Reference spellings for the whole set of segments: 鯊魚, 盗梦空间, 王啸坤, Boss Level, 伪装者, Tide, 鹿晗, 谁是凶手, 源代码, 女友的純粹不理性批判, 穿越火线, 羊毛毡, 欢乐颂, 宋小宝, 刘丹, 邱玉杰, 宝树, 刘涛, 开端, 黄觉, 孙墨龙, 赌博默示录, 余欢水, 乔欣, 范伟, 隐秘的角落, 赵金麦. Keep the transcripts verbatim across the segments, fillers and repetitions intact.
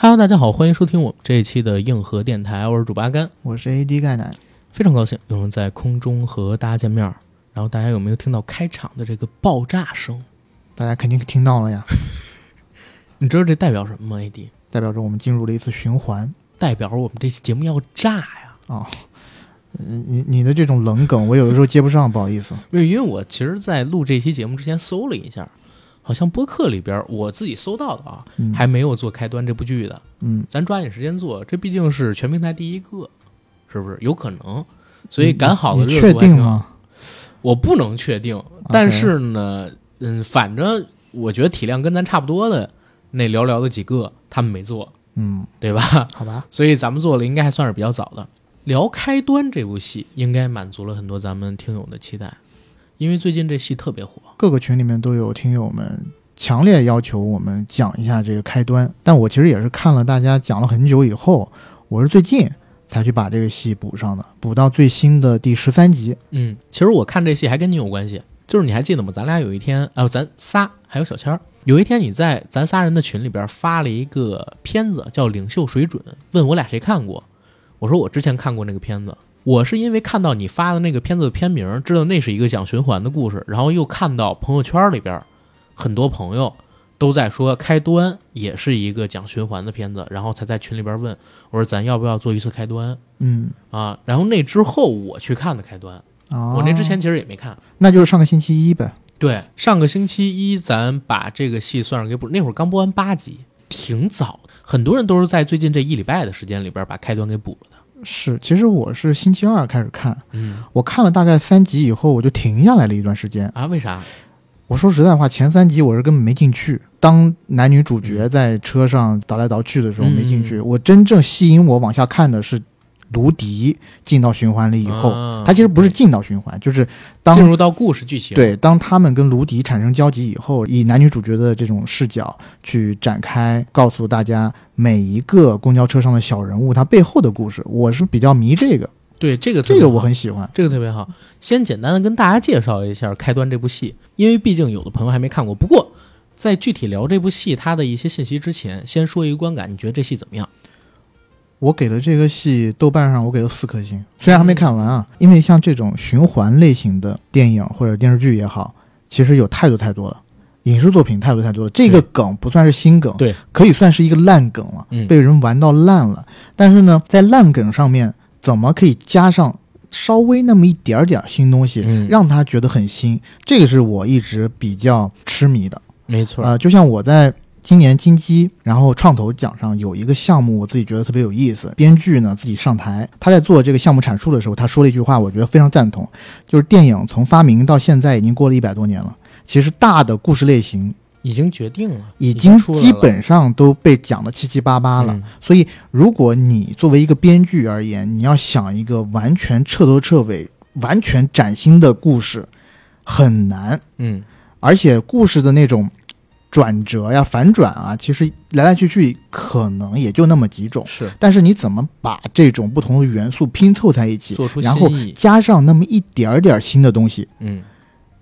哈喽大家好，欢迎收听我们这一期的硬核电台，我是主播阿甘，我是 A D 钙奶，非常高兴有人在空中和大家见面。然后大家有没有听到开场的这个爆炸声？大家肯定听到了呀。你知道这代表什么吗 ？A D 代表着我们进入了一次循环，代表着我们这期节目要炸呀！哦，你你的这种冷梗，我有的时候接不上，不好意思。没有，因为我其实，在录这期节目之前搜了一下。好像播客里边我自己搜到的啊、嗯，还没有做开端这部剧的，嗯，咱抓紧时间做，这毕竟是全平台第一个，是不是？有可能，所以赶好的热度还挺好。你确定吗？我不能确定，但是呢， okay. 嗯，反正我觉得体量跟咱差不多的那寥寥的几个，他们没做，嗯，对吧？好吧，所以咱们做了，应该还算是比较早的。聊开端这部戏，应该满足了很多咱们听友的期待。因为最近这戏特别火，各个群里面都有听友们强烈要求我们讲一下这个开端，但我其实也是看了大家讲了很久以后，我是最近才去把这个戏补上的，补到最新的第十三集。嗯，其实我看这戏还跟你有关系，就是你还记得吗？咱俩有一天，啊、呃，咱仨还有小谦儿，有一天你在咱仨人的群里边发了一个片子叫《领袖水准》，问我俩谁看过，我说我之前看过那个片子。我是因为看到你发的那个片子的片名，知道那是一个讲循环的故事，然后又看到朋友圈里边很多朋友都在说开端也是一个讲循环的片子，然后才在群里边问我说咱要不要做一次开端。嗯啊，然后那之后我去看的开端、哦、我那之前其实也没看，那就是上个星期一呗。对，上个星期一咱把这个戏算上给补，那会儿刚播完八集，挺早，很多人都是在最近这一礼拜的时间里边把开端给补了的。是，其实我是星期二开始看，嗯，我看了大概三集以后，我就停下来了一段时间啊。为啥？我说实在话，前三集我是根本没进去。当男女主角在车上倒来倒去的时候，没进去、嗯。我真正吸引我往下看的是卢迪进到循环里以后，啊、他其实不是进到循环，就是当进入到故事剧情。对，当他们跟卢迪产生交集以后，以男女主角的这种视角去展开，告诉大家每一个公交车上的小人物他背后的故事。我是比较迷这个，对这个这个我很喜欢，这个特别好。先简单的跟大家介绍一下《开端》这部戏，因为毕竟有的朋友还没看过。不过在具体聊这部戏它的一些信息之前，先说一个观感，你觉得这戏怎么样？我给了这个戏，豆瓣上我给了四颗星，虽然还没看完啊，因为像这种循环类型的电影或者电视剧也好，其实有太多太多了，影视作品太多太多了，这个梗不算是新梗，对，可以算是一个烂梗了，被人玩到烂了、嗯、但是呢，在烂梗上面怎么可以加上稍微那么一点点新东西、嗯、让他觉得很新，这个是我一直比较痴迷的。没错、呃、就像我在今年金鸡然后创投奖上有一个项目，我自己觉得特别有意思，编剧呢自己上台，他在做这个项目阐述的时候，他说了一句话我觉得非常赞同，就是电影从发明到现在已经过了一百多年了，其实大的故事类型已经决定了，已经基本上都被讲得七七八八了、嗯、所以如果你作为一个编剧而言，你要想一个完全彻头彻尾完全崭新的故事很难。嗯，而且故事的那种转折呀、反转啊，其实来来去去可能也就那么几种。是，但是你怎么把这种不同的元素拼凑在一起，做出新意，然后加上那么一点点新的东西，嗯，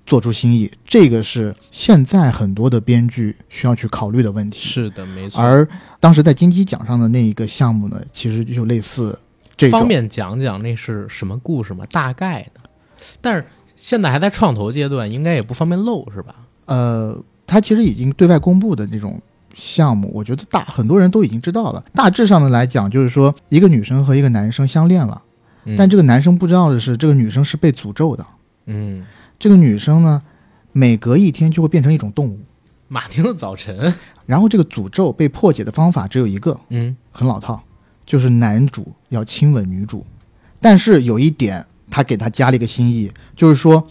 做出新意，这个是现在很多的编剧需要去考虑的问题。是的，没错。而当时在金鸡奖上的那一个项目呢，其实就类似这种。方便讲讲那是什么故事吗？大概的，但是现在还在创投阶段，应该也不方便漏，是吧？呃。它其实已经对外公布的这种项目，我觉得大很多人都已经知道了。大致上的来讲，就是说一个女生和一个男生相恋了，但这个男生不知道的是，这个女生是被诅咒的。嗯，这个女生呢，每隔一天就会变成一种动物。马丁的早晨。然后这个诅咒被破解的方法只有一个，嗯，很老套，就是男主要亲吻女主。但是有一点，他给他加了一个新意，就是说，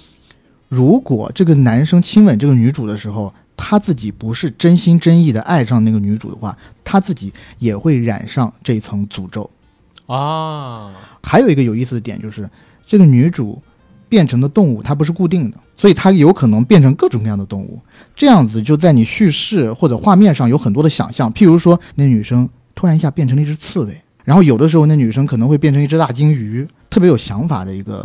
如果这个男生亲吻这个女主的时候，他自己不是真心真意的爱上那个女主的话，他自己也会染上这层诅咒啊。还有一个有意思的点就是，这个女主变成的动物它不是固定的，所以它有可能变成各种各样的动物。这样子就在你叙事或者画面上有很多的想象，譬如说那女生突然一下变成了一只刺猬，然后有的时候那女生可能会变成一只大鲸鱼，特别有想法的一个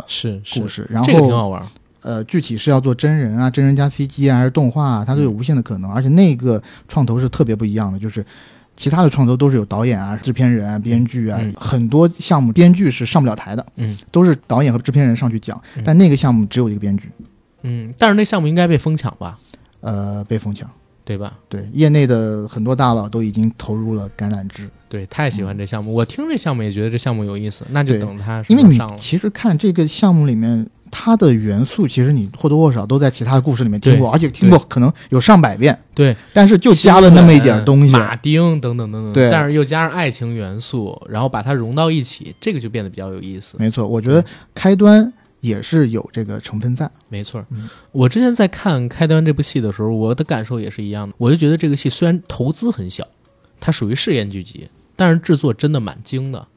故事。然后这个挺好玩。呃，具体是要做真人啊，真人加 C G 啊，还是动画啊，它都有无限的可能。而且那个创投是特别不一样的，就是其他的创作都是有导演啊、制片人啊、编剧啊、嗯、很多项目编剧是上不了台的，嗯，都是导演和制片人上去讲、嗯、但那个项目只有一个编剧，嗯，但是那项目应该被疯抢吧，呃被疯抢对吧，对，业内的很多大佬都已经投入了橄榄枝，对，太喜欢这项目、嗯、我听这项目也觉得这项目有意思，那就等它什么上了，因为你其实看这个项目里面它的元素其实你或多或少都在其他的故事里面听过，而且听过可能有上百遍，对，但是就加了那么一点东西，马丁等等等等，对，但是又加上爱情元素然后把它融到一起，这个就变得比较有意思，没错，我觉得开端也是有这个成分在，没错、嗯、我之前在看开端这部戏的时候我的感受也是一样的，我就觉得这个戏虽然投资很小，它属于试验剧集，但是制作真的蛮精的，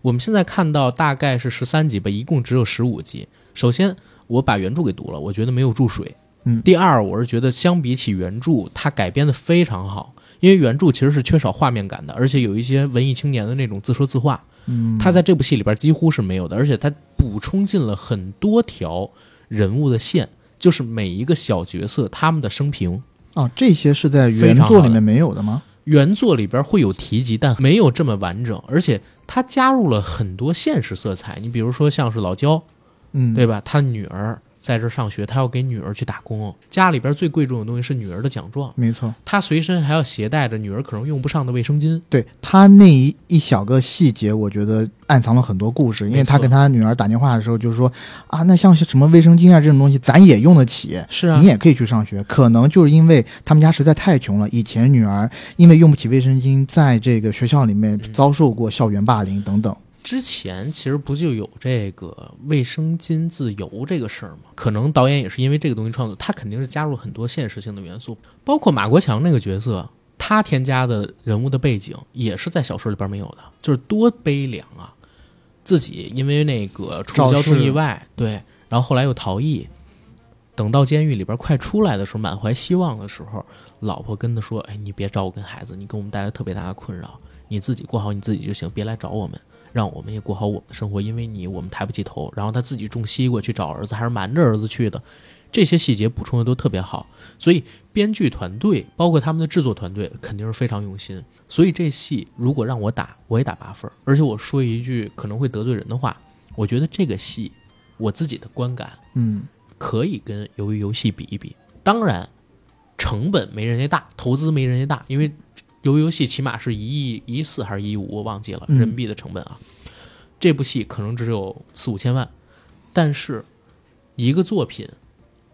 我们现在看到大概是十三集吧，一共只有十五集，首先我把原著给读了，我觉得没有注水，嗯，第二我是觉得相比起原著它改编的非常好，因为原著其实是缺少画面感的，而且有一些文艺青年的那种自说自话，嗯，它在这部戏里边几乎是没有的，而且它补充进了很多条人物的线，就是每一个小角色他们的生平啊、哦，这些是在原作里面没有的吗？原作里边会有提及，但没有这么完整，而且它加入了很多现实色彩，你比如说像是老焦，嗯，对吧？他女儿在这上学，他要给女儿去打工，家里边最贵重的东西是女儿的奖状，没错。他随身还要携带着女儿可能用不上的卫生巾。对，他那一一小个细节，我觉得暗藏了很多故事，因为他跟他女儿打电话的时候就是说啊，那像是什么卫生巾啊这种东西，咱也用得起，是啊，你也可以去上学。可能就是因为他们家实在太穷了，以前女儿因为用不起卫生巾，在这个学校里面遭受过校园霸凌等等。嗯，之前其实不就有这个卫生巾自由这个事儿吗？可能导演也是因为这个东西创作，他肯定是加入很多现实性的元素，包括马国强那个角色，他添加的人物的背景也是在小说里边没有的，就是多悲凉啊！自己因为那个出交通意外，对，然后后来又逃逸，等到监狱里边快出来的时候，满怀希望的时候，老婆跟他说：“哎，你别找我跟孩子，你给我们带来特别大的困扰，你自己过好你自己就行，别来找我们。”让我们也过好我们的生活，因为你我们抬不起头。然后他自己种西瓜去找儿子，还是瞒着儿子去的，这些细节补充的都特别好，所以编剧团队包括他们的制作团队肯定是非常用心，所以这戏如果让我打我也打八分，而且我说一句可能会得罪人的话，我觉得这个戏我自己的观感嗯，可以跟鱿鱼游戏比一比，当然成本没人家大，投资没人家大，因为鱿鱼游戏起码是一亿一四还是一亿五，我忘记了人民币的成本啊、嗯。这部戏可能只有四五千万，但是一个作品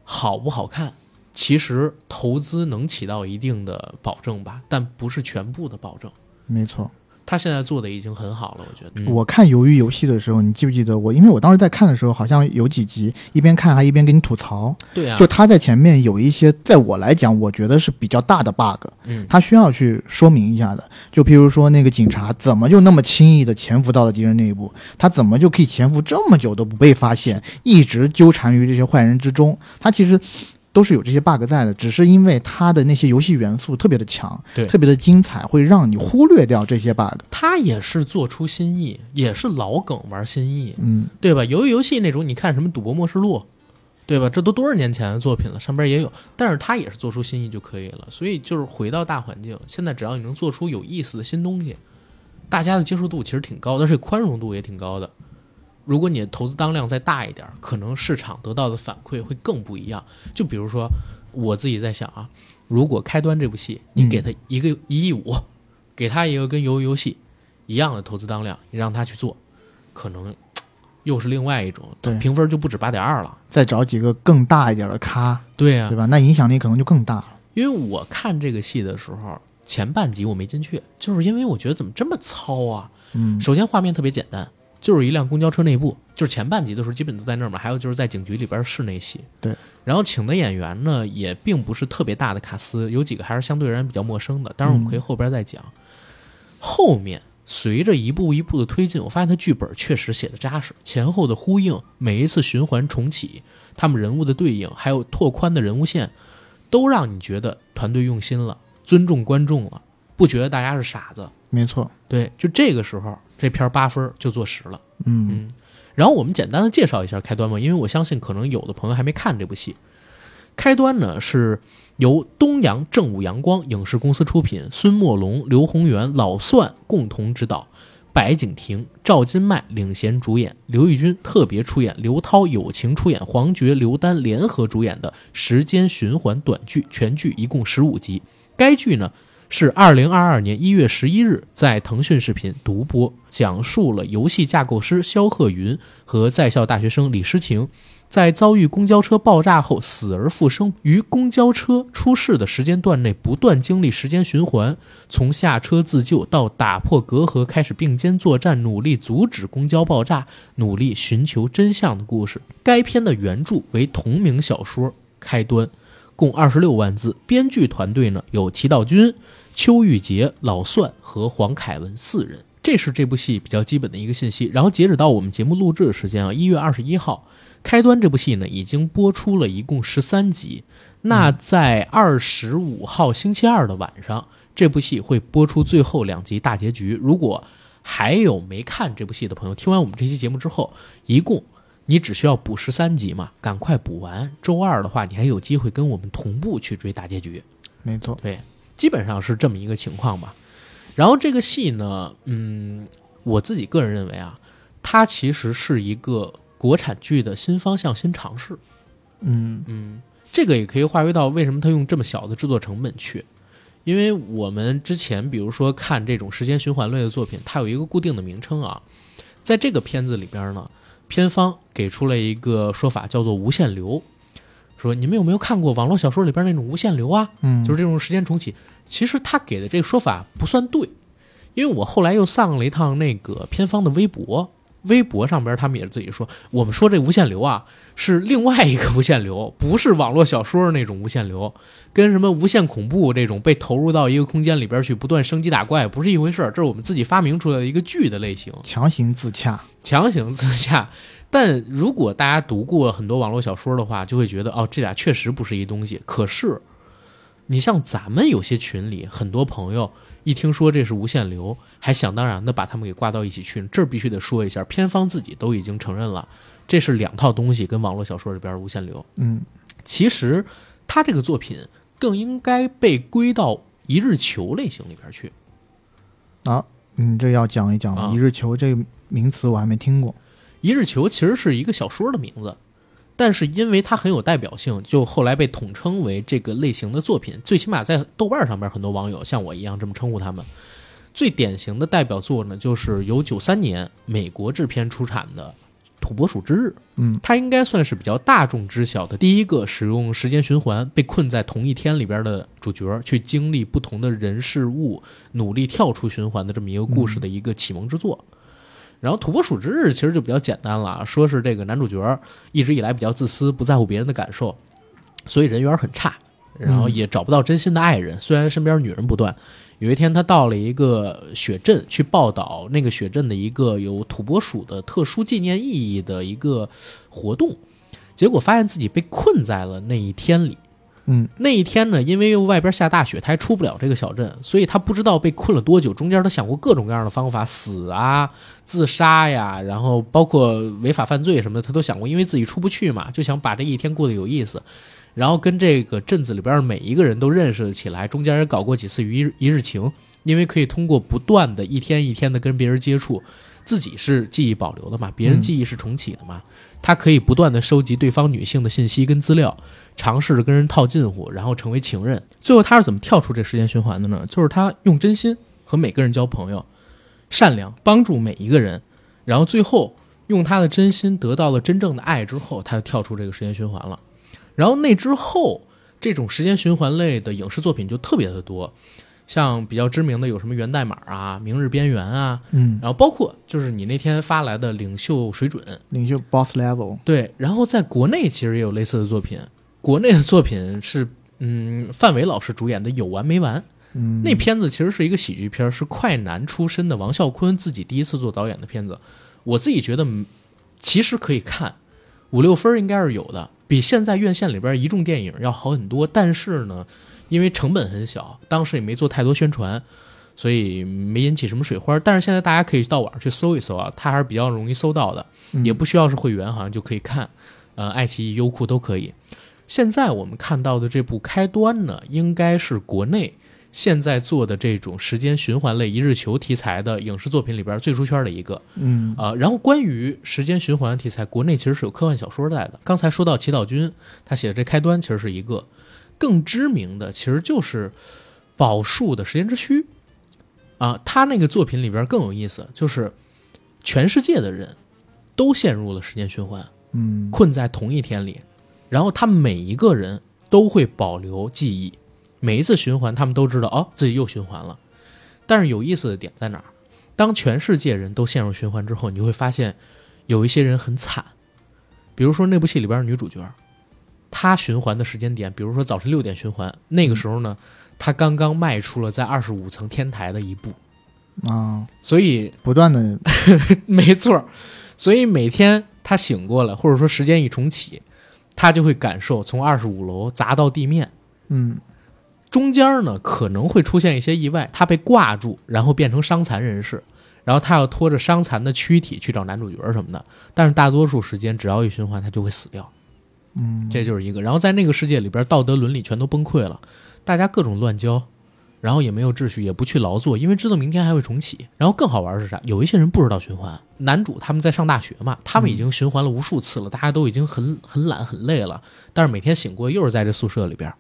好不好看，其实投资能起到一定的保证吧，但不是全部的保证。没错，他现在做的已经很好了，我觉得。嗯、我看鱿鱼游戏的时候，你记不记得我？因为我当时在看的时候，好像有几集一边看还一边给你吐槽。对啊，就他在前面有一些，在我来讲，我觉得是比较大的 bug， 嗯，他需要去说明一下的。就譬如说那个警察怎么就那么轻易的潜伏到了敌人内部？他怎么就可以潜伏这么久都不被发现？一直纠缠于这些坏人之中？他其实都是有这些 bug 在的，只是因为它的那些游戏元素特别的强，对，特别的精彩，会让你忽略掉这些 bug。 它也是做出新意，也是老梗玩新意，嗯，对吧？由于游戏那种你看什么赌博默示录，对吧？这都多少年前的作品了，上边也有，但是它也是做出新意就可以了。所以就是回到大环境，现在只要你能做出有意思的新东西，大家的接受度其实挺高的，而且宽容度也挺高的。如果你投资当量再大一点，可能市场得到的反馈会更不一样。就比如说我自己在想啊，如果开端这部戏你给他一个一亿五、嗯、给他一个跟鱿鱼游戏一样的投资当量，你让他去做，可能又是另外一种评分，就不止 八点二 了，再找几个更大一点的咖，对啊，对吧？那影响力可能就更大了。因为我看这个戏的时候前半集我没进去，就是因为我觉得怎么这么糙啊。嗯，首先画面特别简单，就是一辆公交车内部，就是前半集的时候基本都在那儿嘛，还有就是在警局里边室内戏，对。然后请的演员呢也并不是特别大的卡司，有几个还是相对而言比较陌生的，当然我们可以后边再讲、嗯、后面随着一步一步的推进，我发现他剧本确实写的扎实，前后的呼应，每一次循环重启，他们人物的对应，还有拓宽的人物线，都让你觉得团队用心了，尊重观众了，不觉得大家是傻子。没错，对，就这个时候这片八分就做实了。 嗯, 嗯，然后我们简单的介绍一下开端吧，因为我相信可能有的朋友还没看这部戏。开端呢是由东阳正午阳光影视公司出品，孙墨龙、刘洪元、老蒜共同执导，白景亭、赵金麦领衔主演，刘奕君特别出演，刘涛友情出演，黄觉、刘丹联合主演的时间循环短剧，全剧一共十五集。该剧呢是二零二二年一月十一日在腾讯视频独播，讲述了游戏架构师肖鹤云和在校大学生李诗晴在遭遇公交车爆炸后死而复生，于公交车出事的时间段内不断经历时间循环，从下车自救到打破隔阂开始并肩作战，努力阻止公交爆炸，努力寻求真相的故事。该片的原著为同名小说《开端》，共二十六万字，编剧团队呢有齐道君、邱玉杰、老蒜和黄凯文四人。这是这部戏比较基本的一个信息。然后截止到我们节目录制的时间啊，一月二十一号，开端这部戏呢已经播出了一共十三集。那在二十五号星期二的晚上，这部戏会播出最后两集大结局。如果还有没看这部戏的朋友，听完我们这期节目之后，一共你只需要补十三集嘛，赶快补完，周二的话你还有机会跟我们同步去追大结局。没错，对，基本上是这么一个情况吧。然后这个戏呢，嗯，我自己个人认为啊，它其实是一个国产剧的新方向、新尝试。嗯嗯，这个也可以划归到为什么他用这么小的制作成本去，因为我们之前比如说看这种时间循环类的作品，它有一个固定的名称啊。在这个片子里边呢，片方给出了一个说法，叫做无限流。说你们有没有看过网络小说里边那种无限流啊？嗯，就是这种时间重启。其实他给的这个说法不算对，因为我后来又上了一趟那个片方的微博，微博上边他们也自己说，我们说这无限流啊是另外一个无限流，不是网络小说那种无限流，跟什么无限恐怖这种被投入到一个空间里边去不断升级打怪不是一回事，这是我们自己发明出来的一个剧的类型，强行自洽，强行自洽。但如果大家读过很多网络小说的话，就会觉得哦，这俩确实不是一东西。可是你像咱们有些群里很多朋友一听说这是无限流，还想当然的把他们给挂到一起去，这必须得说一下，片方自己都已经承认了这是两套东西，跟网络小说里边无限流。嗯，其实他这个作品更应该被归到一日球类型里边去啊。你这要讲一讲了、啊、一日球这个名词我还没听过。一日球其实是一个小说的名字，但是因为它很有代表性，就后来被统称为这个类型的作品，最起码在豆瓣上面很多网友像我一样这么称呼他们。最典型的代表作呢，就是由九三年美国制片出产的土拨鼠之日。嗯，它应该算是比较大众知晓的第一个使用时间循环被困在同一天里边的主角去经历不同的人事物努力跳出循环的这么一个故事的一个启蒙之作。嗯，然后土拨鼠之日其实就比较简单了，说是这个男主角一直以来比较自私，不在乎别人的感受，所以人缘很差，然后也找不到真心的爱人，虽然身边女人不断。有一天他到了一个雪镇去报道那个雪镇的一个有土拨鼠的特殊纪念意义的一个活动，结果发现自己被困在了那一天里。嗯，那一天呢，因为外边下大雪，他还出不了这个小镇，所以他不知道被困了多久。中间他想过各种各样的方法，死啊、自杀呀，然后包括违法犯罪什么的，他都想过。因为自己出不去嘛，就想把这一天过得有意思。然后跟这个镇子里边每一个人都认识了起来，中间也搞过几次一日一日情，因为可以通过不断的一天一天的跟别人接触，自己是记忆保留的嘛，别人记忆是重启的嘛。嗯，他可以不断的收集对方女性的信息跟资料，尝试着跟人套近乎，然后成为情人。最后他是怎么跳出这时间循环的呢？就是他用真心和每个人交朋友，善良帮助每一个人，然后最后用他的真心得到了真正的爱之后，他就跳出这个时间循环了。然后那之后这种时间循环类的影视作品就特别的多，像比较知名的有什么源代码啊、明日边缘啊，嗯，然后包括就是你那天发来的领袖水准，领袖 Boss Level， 对。然后在国内其实也有类似的作品，国内的作品是嗯范伟老师主演的《有完没完》，嗯，那片子其实是一个喜剧片，是快男出身的王啸坤自己第一次做导演的片子。我自己觉得其实可以看，五六分应该是有的，比现在院线里边一众电影要好很多，但是呢因为成本很小，当时也没做太多宣传，所以没引起什么水花。但是现在大家可以到网上去搜一搜啊，它还是比较容易搜到的，也不需要是会员，好像就可以看。呃，爱奇艺、优酷都可以。现在我们看到的这部开端呢，应该是国内现在做的这种时间循环类一日球题材的影视作品里边最出圈的一个。嗯啊、呃，然后关于时间循环题材，国内其实是有科幻小说在的。刚才说到齐岛君，他写的这开端其实是一个，更知名的其实就是宝树的《时间之虚》啊，他那个作品里边更有意思，就是全世界的人都陷入了时间循环，嗯，困在同一天里，然后他每一个人都会保留记忆。每一次循环他们都知道哦，自己又循环了。但是有意思的点在哪儿？当全世界人都陷入循环之后，你就会发现有一些人很惨。比如说那部戏里边的女主角，她循环的时间点，比如说早晨六点循环，那个时候呢她刚刚迈出了在二十五层天台的一步啊、哦，所以不断的没错，所以每天她醒过来，或者说时间一重启，她就会感受从二十五楼砸到地面。嗯，中间呢可能会出现一些意外，他被挂住，然后变成伤残人士，然后他要拖着伤残的躯体去找男主角什么的。但是大多数时间只要一循环他就会死掉。嗯，这就是一个。然后在那个世界里边道德伦理全都崩溃了，大家各种乱交，然后也没有秩序，也不去劳作，因为知道明天还会重启。然后更好玩是啥？有一些人不知道循环，男主他们在上大学嘛，他们已经循环了无数次了，大家都已经很很懒很累了，但是每天醒过又是在这宿舍里边。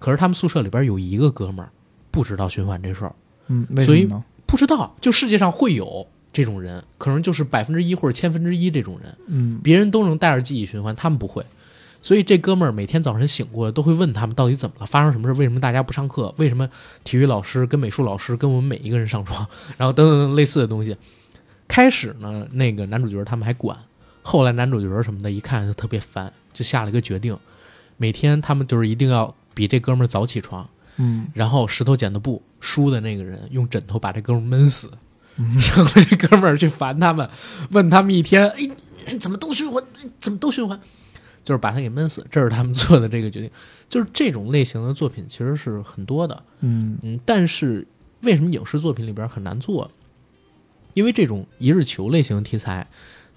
可是他们宿舍里边有一个哥们儿不知道循环这事儿，嗯，所以不知道，就世界上会有这种人，可能就是百分之一或者千分之一这种人，嗯，别人都能带着记忆循环，他们不会。所以这哥们儿每天早晨醒过来都会问他们到底怎么了，发生什么事，为什么大家不上课，为什么体育老师跟美术老师跟我们每一个人上床，然后等等类似的东西。开始呢，那个男主角他们还管，后来男主角什么的一看就特别烦，就下了一个决定，每天他们就是一定要比这哥们儿早起床，嗯，然后石头剪的布，输的那个人用枕头把这哥们儿闷死，让、嗯、这哥们儿去烦他们，问他们一天，哎，怎么都循环，怎么都循环，就是把他给闷死。这是他们做的这个决定，就是这种类型的作品其实是很多的，嗯嗯，但是为什么影视作品里边很难做？因为这种一日球类型的题材，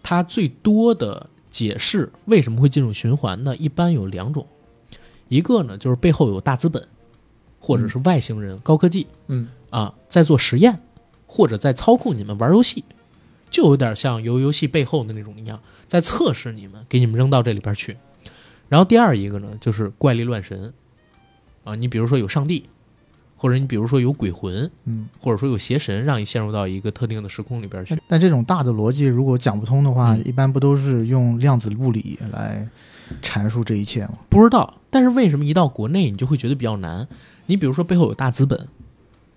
它最多的解释为什么会进入循环呢？一般有两种。一个呢，就是背后有大资本，或者是外星人、嗯、高科技，嗯啊，在做实验，或者在操控你们玩游戏，就有点像游游戏背后的那种一样，在测试你们，给你们扔到这里边去。然后第二一个呢，就是怪力乱神，啊，你比如说有上帝，或者你比如说有鬼魂，嗯，或者说有邪神，让你陷入到一个特定的时空里边去。但这种大的逻辑如果讲不通的话，嗯、一般不都是用量子物理来阐述这一切吗？不知道。但是为什么一到国内你就会觉得比较难？你比如说背后有大资本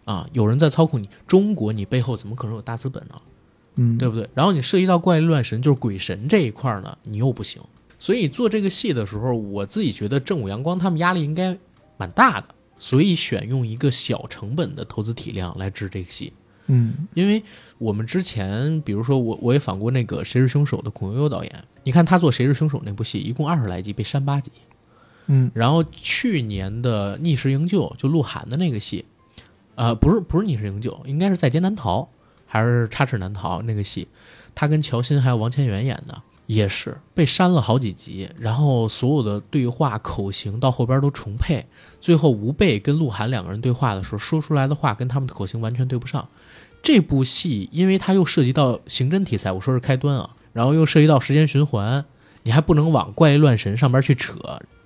啊，有人在操控你。中国你背后怎么可能有大资本呢？嗯，对不对？然后你涉及到怪力乱神，就是鬼神这一块呢，你又不行。所以做这个戏的时候，我自己觉得正午阳光他们压力应该蛮大的，所以选用一个小成本的投资体量来制这个戏。嗯，因为我们之前比如说我我也访过那个《谁是凶手》的孔悠悠导演，你看他做《谁是凶手》那部戏一共二十来集，被删八集。嗯，然后去年的逆时营救，就鹿晗的那个戏，呃，不是不是逆时营救，应该是在劫难逃还是插翅难逃那个戏，他跟乔欣还有王千源演的，也是被删了好几集，然后所有的对话口型到后边都重配，最后吴蓓跟鹿晗两个人对话的时候说出来的话跟他们的口型完全对不上。这部戏因为它又涉及到刑侦题材，我说是开端啊，然后又涉及到时间循环，你还不能往怪力乱神上边去扯。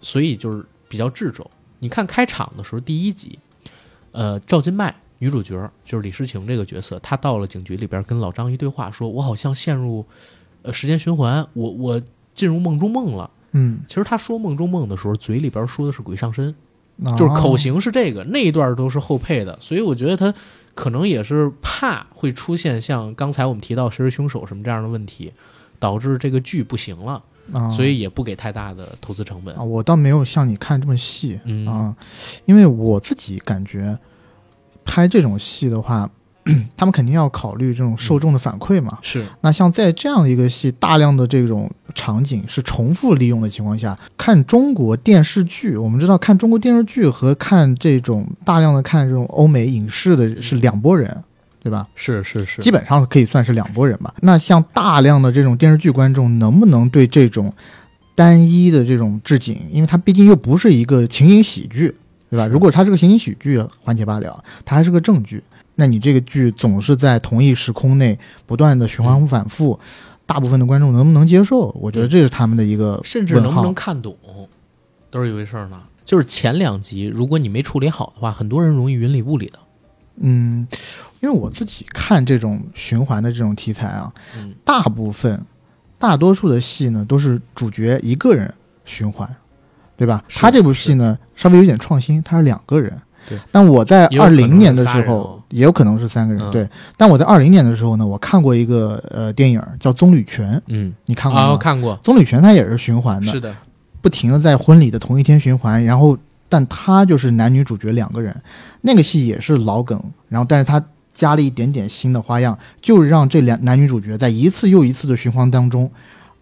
所以就是比较掣肘。你看开场的时候，第一集，呃，赵今麦女主角就是李诗情这个角色，她到了警局里边跟老张一对话，说我好像陷入呃时间循环，我我进入梦中梦了。嗯，其实她说梦中梦的时候，嘴里边说的是鬼上身，哦、就是口型是这个，那一段都是后配的。所以我觉得她可能也是怕会出现像刚才我们提到谁是凶手什么这样的问题，导致这个剧不行了。啊、所以也不给太大的投资成本啊，我倒没有像你看这么细、嗯、啊，因为我自己感觉拍这种戏的话，他们肯定要考虑这种受众的反馈嘛。嗯、是，那像在这样的一个戏，大量的这种场景是重复利用的情况下，看中国电视剧，我们知道看中国电视剧和看这种大量的看这种欧美影视的是两拨人。嗯，对吧？是是是，基本上可以算是两拨人吧。那像大量的这种电视剧观众，能不能对这种单一的这种置景，因为它毕竟又不是一个情景喜剧，对吧？如果它是个情景喜剧，还且罢了，它还是个正剧，那你这个剧总是在同一时空内不断的循环反复，嗯、大部分的观众能不能接受？我觉得这是他们的一个问号，甚至能不能看懂，都是一回事呢。就是前两集，如果你没处理好的话，很多人容易云里雾里的。嗯，因为我自己看这种循环的这种题材啊，嗯、大部分。大多数的戏呢都是主角一个人循环，对吧？他这部戏呢稍微有点创新，他是两个人。对，但我在二零年的时候也有可能是三个人，嗯、对。但我在二零年的时候呢，我看过一个呃电影叫《棕榈泉》，嗯，你看过吗？啊、看过。棕榈泉它也是循环的，是的，不停的在婚礼的同一天循环，然后但他就是男女主角两个人，那个戏也是老梗，然后但是他。加了一点点新的花样，就是让这两男女主角在一次又一次的循环当中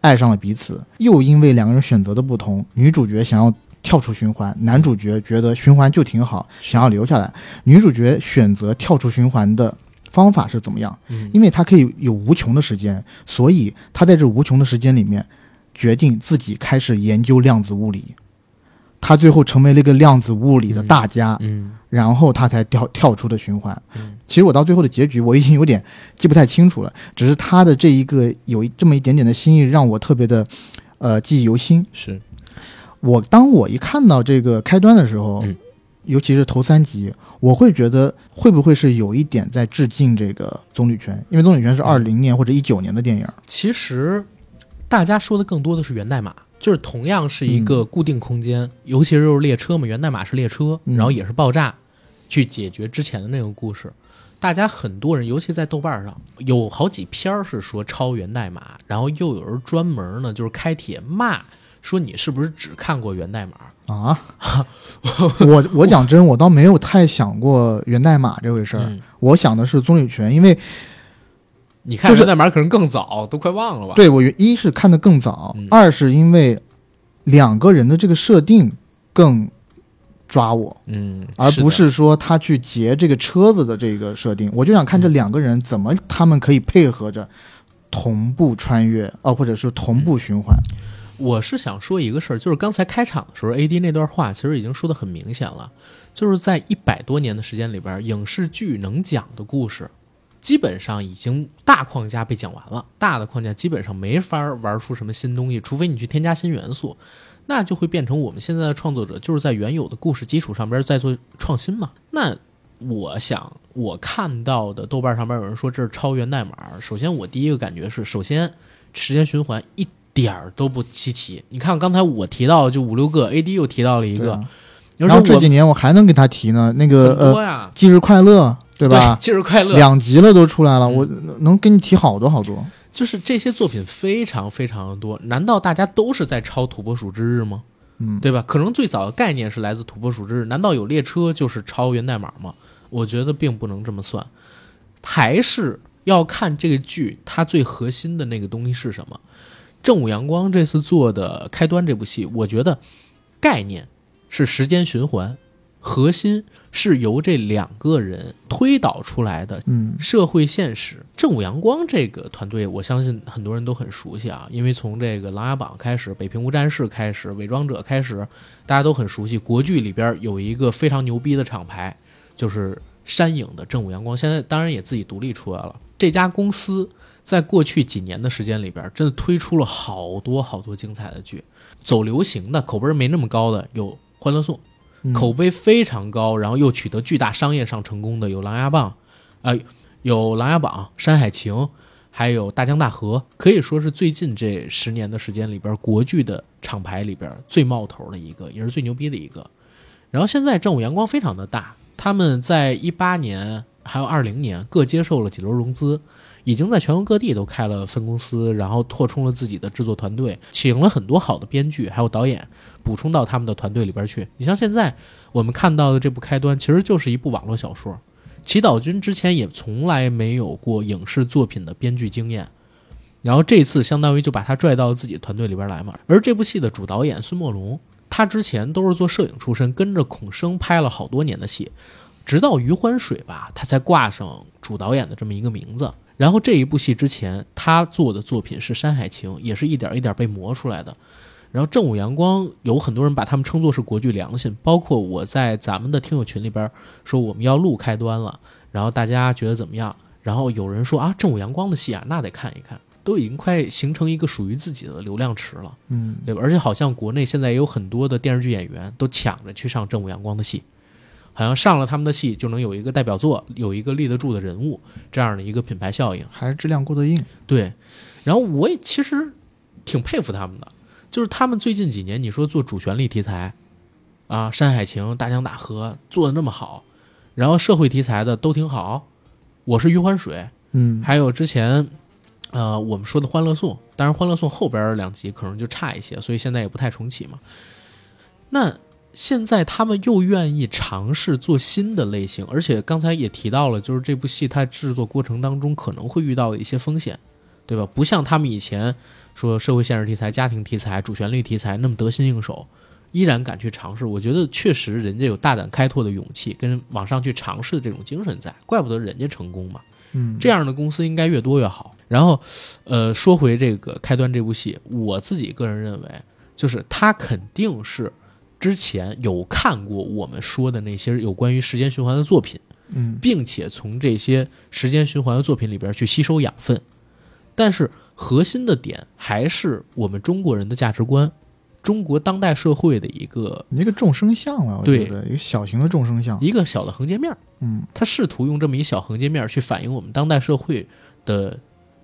爱上了彼此，又因为两个人选择的不同，女主角想要跳出循环，男主角觉得循环就挺好，想要留下来。女主角选择跳出循环的方法是怎么样？因为她可以有无穷的时间，所以她在这无穷的时间里面决定自己开始研究量子物理，他最后成为了一个量子物理的大家，嗯嗯、然后他才跳跳出的循环。嗯、其实我到最后的结局我已经有点记不太清楚了，只是他的这一个有这么一点点的心意让我特别的，呃，记忆犹新。是我当我一看到这个开端的时候，嗯、尤其是头三集，我会觉得会不会是有一点在致敬这个《棕榈泉》，因为《棕榈泉》是二零年或者一九年的电影。其实大家说的更多的是源代码。就是同样是一个固定空间，嗯、尤其是就是列车嘛，源代码是列车，嗯、然后也是爆炸，去解决之前的那个故事。大家很多人，尤其在豆瓣上，有好几篇是说抄源代码，然后又有人专门呢就是开帖骂，说你是不是只看过源代码啊？我我讲真，我倒没有太想过源代码这回事儿，嗯、我想的是棕榈泉，因为。你看源代码可能更早，都快忘了吧？对，我一是看得更早，嗯、二是因为两个人的这个设定更抓我，嗯，而不是说他去截这个车子的这个设定。我就想看这两个人怎么他们可以配合着同步穿越，哦、呃，或者是同步循环。我是想说一个事儿，就是刚才开场的时候 A D 那段话其实已经说得很明显了，就是在一百多年的时间里边，影视剧能讲的故事。基本上已经大框架被讲完了，大的框架基本上没法玩出什么新东西，除非你去添加新元素，那就会变成我们现在的创作者就是在原有的故事基础上边在做创新嘛。那我想我看到的豆瓣上边有人说这是抄源代码，首先我第一个感觉是，首先时间循环一点都不稀奇，你看刚才我提到就五六个 A D 又提到了一个，然后这几年我还能给他提呢，那个很多呀，呃、忌日快乐对吧？忌日快乐两集了都出来了，嗯、我能给你提好多好多。就是这些作品非常非常的多，难道大家都是在抄《土拨鼠之日》吗？嗯，对吧？可能最早的概念是来自《土拨鼠之日》，难道有列车就是抄源代码吗？我觉得并不能这么算，还是要看这个剧它最核心的那个东西是什么。正午阳光这次做的开端这部戏，我觉得概念是时间循环。核心是由这两个人推导出来的社会现实。嗯、正午阳光这个团队，我相信很多人都很熟悉啊，因为从这个《琅琊榜》开始，《北平无战事》开始，《伪装者》开始，大家都很熟悉。国剧里边有一个非常牛逼的厂牌，就是山影的正午阳光，现在当然也自己独立出来了。这家公司在过去几年的时间里边，真的推出了好多好多精彩的剧。走流行的，口碑没那么高的有《欢乐颂》。口碑非常高，然后又取得巨大商业上成功的有《琅琊榜》，呃，有《琅琊榜》《山海情》，还有《大江大河》，可以说是最近这十年的时间里边，国剧的厂牌里边最冒头的一个，也是最牛逼的一个。然后现在正午阳光非常的大，他们在一八年还有二零年各接受了几轮融资，已经在全国各地都开了分公司，然后扩充了自己的制作团队，请了很多好的编剧还有导演补充到他们的团队里边去。你像现在我们看到的这部开端其实就是一部网络小说，祈祷君之前也从来没有过影视作品的编剧经验，然后这次相当于就把他拽到自己团队里边来嘛。而这部戏的主导演孙墨龙，他之前都是做摄影出身，跟着孔生拍了好多年的戏，直到《余欢水》吧，他才挂上主导演的这么一个名字。然后这一部戏之前他做的作品是《山海情》，也是一点一点被磨出来的。然后正午阳光有很多人把他们称作是国剧良心，包括我在咱们的听友群里边说我们要录开端了，然后大家觉得怎么样，然后有人说啊，正午阳光的戏啊那得看一看，都已经快形成一个属于自己的流量池了，嗯，对吧？而且好像国内现在也有很多的电视剧演员都抢着去上正午阳光的戏，好像上了他们的戏就能有一个代表作，有一个立得住的人物，这样的一个品牌效应，还是质量过得硬。对，然后我也其实挺佩服他们的，就是他们最近几年你说做主旋律题材啊，山海情、大江大河做的那么好，然后社会题材的都挺好，我是余欢水，嗯，还有之前呃我们说的欢乐颂，当然欢乐颂后边两集可能就差一些，所以现在也不太重启嘛。那现在他们又愿意尝试做新的类型，而且刚才也提到了，就是这部戏它制作过程当中可能会遇到一些风险，对吧？不像他们以前说社会现实题材、家庭题材、主旋律题材那么得心应手，依然敢去尝试。我觉得确实人家有大胆开拓的勇气跟往上去尝试的这种精神在，怪不得人家成功嘛。嗯，这样的公司应该越多越好。然后呃，说回这个开端这部戏，我自己个人认为就是它肯定是之前有看过我们说的那些有关于时间循环的作品，嗯，并且从这些时间循环的作品里边去吸收养分，但是核心的点还是我们中国人的价值观，中国当代社会的一个一个众生相啊，我觉得一个小型的众生相，一个小的横截面，嗯，他试图用这么一小横截面去反映我们当代社会的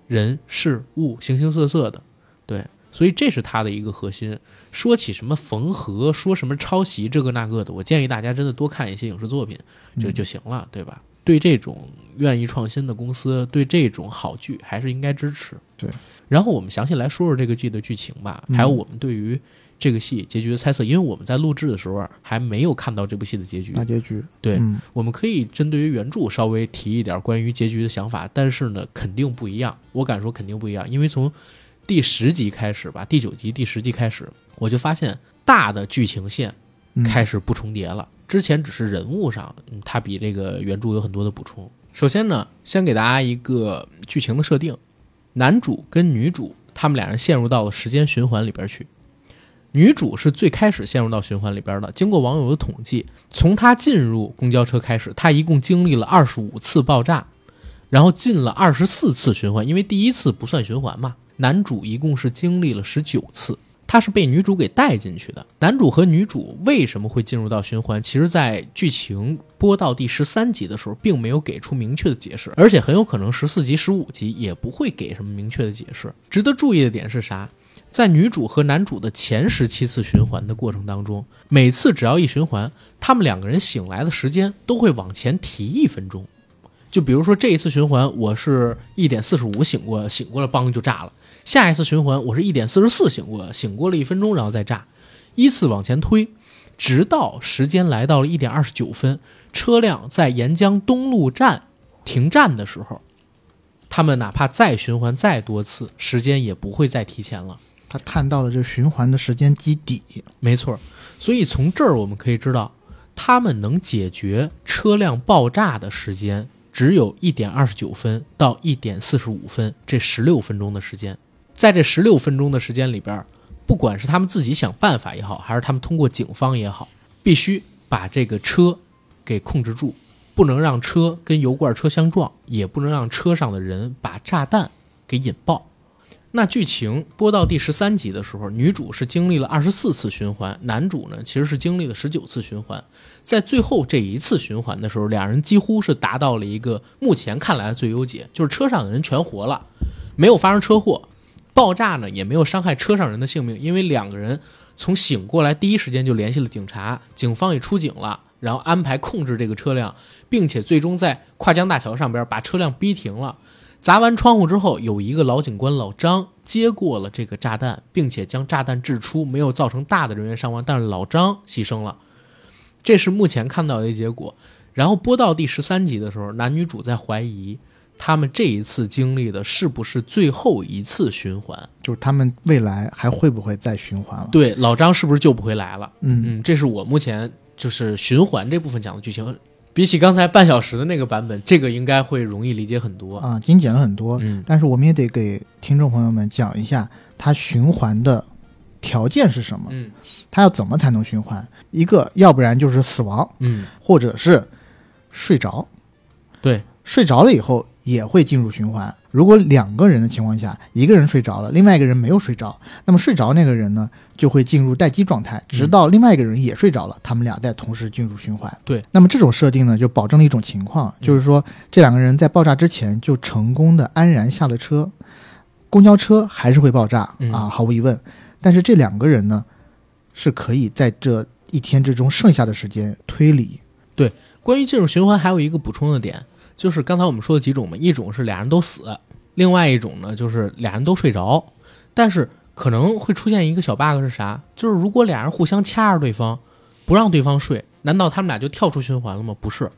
人事物形形色色的，对，所以这是他的一个核心。说起什么缝合，说什么抄袭这个那个的，我建议大家真的多看一些影视作品就就行了，对吧？对这种愿意创新的公司，对这种好剧还是应该支持。对，然后我们详细来说说这个剧的剧情吧，还有我们对于这个戏结局的猜测，因为我们在录制的时候还没有看到这部戏的结局，大结局。对，嗯，我们可以针对于原著稍微提一点关于结局的想法，但是呢，肯定不一样。我敢说肯定不一样，因为从第十集开始吧，第九集、第十集开始，我就发现大的剧情线开始不重叠了。嗯，之前只是人物上，嗯，它比这个原著有很多的补充。首先呢，先给大家一个剧情的设定：男主跟女主他们俩人陷入到了时间循环里边去。女主是最开始陷入到循环里边的，经过网友的统计，从她进入公交车开始，她一共经历了二十五次爆炸，然后进了二十四次循环，因为第一次不算循环嘛。男主一共是经历了十九次，他是被女主给带进去的。男主和女主为什么会进入到循环，其实在剧情播到第十三集的时候并没有给出明确的解释，而且很有可能十四集、十五集也不会给什么明确的解释。值得注意的点是啥？在女主和男主的前十七次循环的过程当中，每次只要一循环，他们两个人醒来的时间都会往前提一分钟。就比如说这一次循环，我是一点四十五醒过，醒过了邦就炸了；下一次循环，我是一点四十四醒过，醒过了一分钟然后再炸，依次往前推，直到时间来到了一点二十九分，车辆在沿江东路站停站的时候，他们哪怕再循环再多次，时间也不会再提前了。他探到了这循环的时间基底，没错。所以从这儿我们可以知道，他们能解决车辆爆炸的时间只有 一点二十九 分到 一点四十五 分这十六分钟的时间。在这十六分钟的时间里边，不管是他们自己想办法也好，还是他们通过警方也好，必须把这个车给控制住，不能让车跟油罐车相撞，也不能让车上的人把炸弹给引爆。那剧情播到第十三集的时候，女主是经历了二十四次循环，男主呢其实是经历了十九次循环。在最后这一次循环的时候，两人几乎是达到了一个目前看来的最优解，就是车上的人全活了，没有发生车祸，爆炸呢也没有伤害车上人的性命，因为两个人从醒过来第一时间就联系了警察，警方也出警了，然后安排控制这个车辆，并且最终在跨江大桥上边把车辆逼停了。砸完窗户之后，有一个老警官老张接过了这个炸弹，并且将炸弹掷出，没有造成大的人员伤亡，但是老张牺牲了。这是目前看到的结果。然后播到第十三集的时候，男女主在怀疑他们这一次经历的是不是最后一次循环，就是他们未来还会不会再循环了，对，老张是不是救不回来了。 嗯, 嗯，这是我目前就是循环这部分讲的剧情，比起刚才半小时的那个版本，这个应该会容易理解很多啊，精简了很多。嗯，但是我们也得给听众朋友们讲一下它循环的条件是什么，嗯，它要怎么才能循环？一个要不然就是死亡，嗯，或者是睡着，对，睡着了以后也会进入循环。如果两个人的情况下，一个人睡着了，另外一个人没有睡着，那么睡着那个人呢就会进入待机状态，直到另外一个人也睡着了，他们俩再同时进入循环。对，那么这种设定呢就保证了一种情况，就是说这两个人在爆炸之前就成功的安然下了车。公交车还是会爆炸啊，毫无疑问，但是这两个人呢是可以在这一天之中剩下的时间推理。对，关于这种循环还有一个补充的点，就是刚才我们说的几种嘛，一种是俩人都死，另外一种呢就是俩人都睡着，但是可能会出现一个小 bug 是啥？就是如果俩人互相掐着对方，不让对方睡，难道他们俩就跳出循环了吗？不是，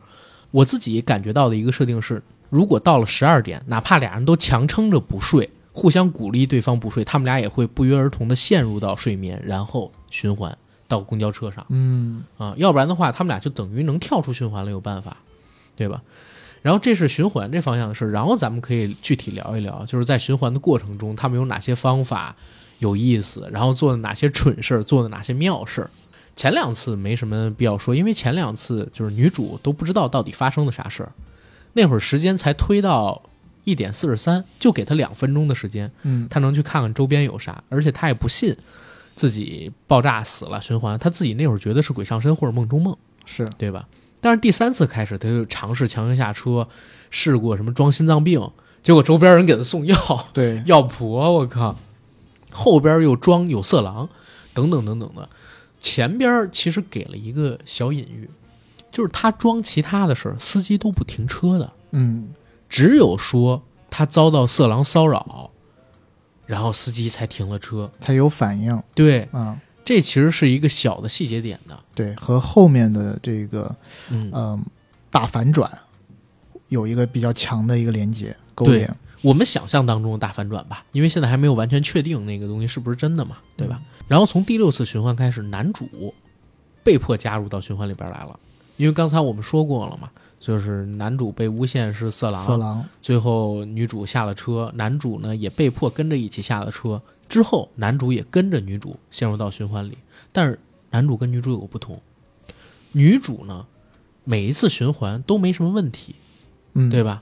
我自己感觉到的一个设定是，如果到了十二点，哪怕俩人都强撑着不睡，互相鼓励对方不睡，他们俩也会不约而同的陷入到睡眠，然后循环到公交车上。嗯啊，要不然的话，他们俩就等于能跳出循环了，有办法，对吧？然后这是循环这方向的事，然后咱们可以具体聊一聊，就是在循环的过程中他们有哪些方法有意思，然后做的哪些蠢事，做的哪些妙事。前两次没什么必要说，因为前两次就是女主都不知道到底发生了啥事，那会儿时间才推到一点四十三，就给她两分钟的时间，嗯，她能去看看周边有啥，而且她也不信自己爆炸死了循环，她自己那会儿觉得是鬼上身或者梦中梦，是，对吧？但是第三次开始他就尝试强行下车，试过什么装心脏病，结果周边人给他送药，对，药婆，我靠，后边又装有色狼等等等等的。前边其实给了一个小隐喻，就是他装其他的事司机都不停车的，嗯，只有说他遭到色狼骚扰，然后司机才停了车，才有反应，对，嗯，这其实是一个小的细节点的，对，和后面的这个，嗯、呃，大反转有一个比较强的一个连接勾连。对，我们想象当中的大反转吧，因为现在还没有完全确定那个东西是不是真的嘛，对吧？嗯、然后从第六次循环开始，男主被迫加入到循环里边来了，因为刚才我们说过了嘛，就是男主被诬陷是色狼，色狼，最后女主下了车，男主呢也被迫跟着一起下了车。之后男主也跟着女主陷入到循环里，但是男主跟女主有不同，女主呢每一次循环都没什么问题，嗯，对吧？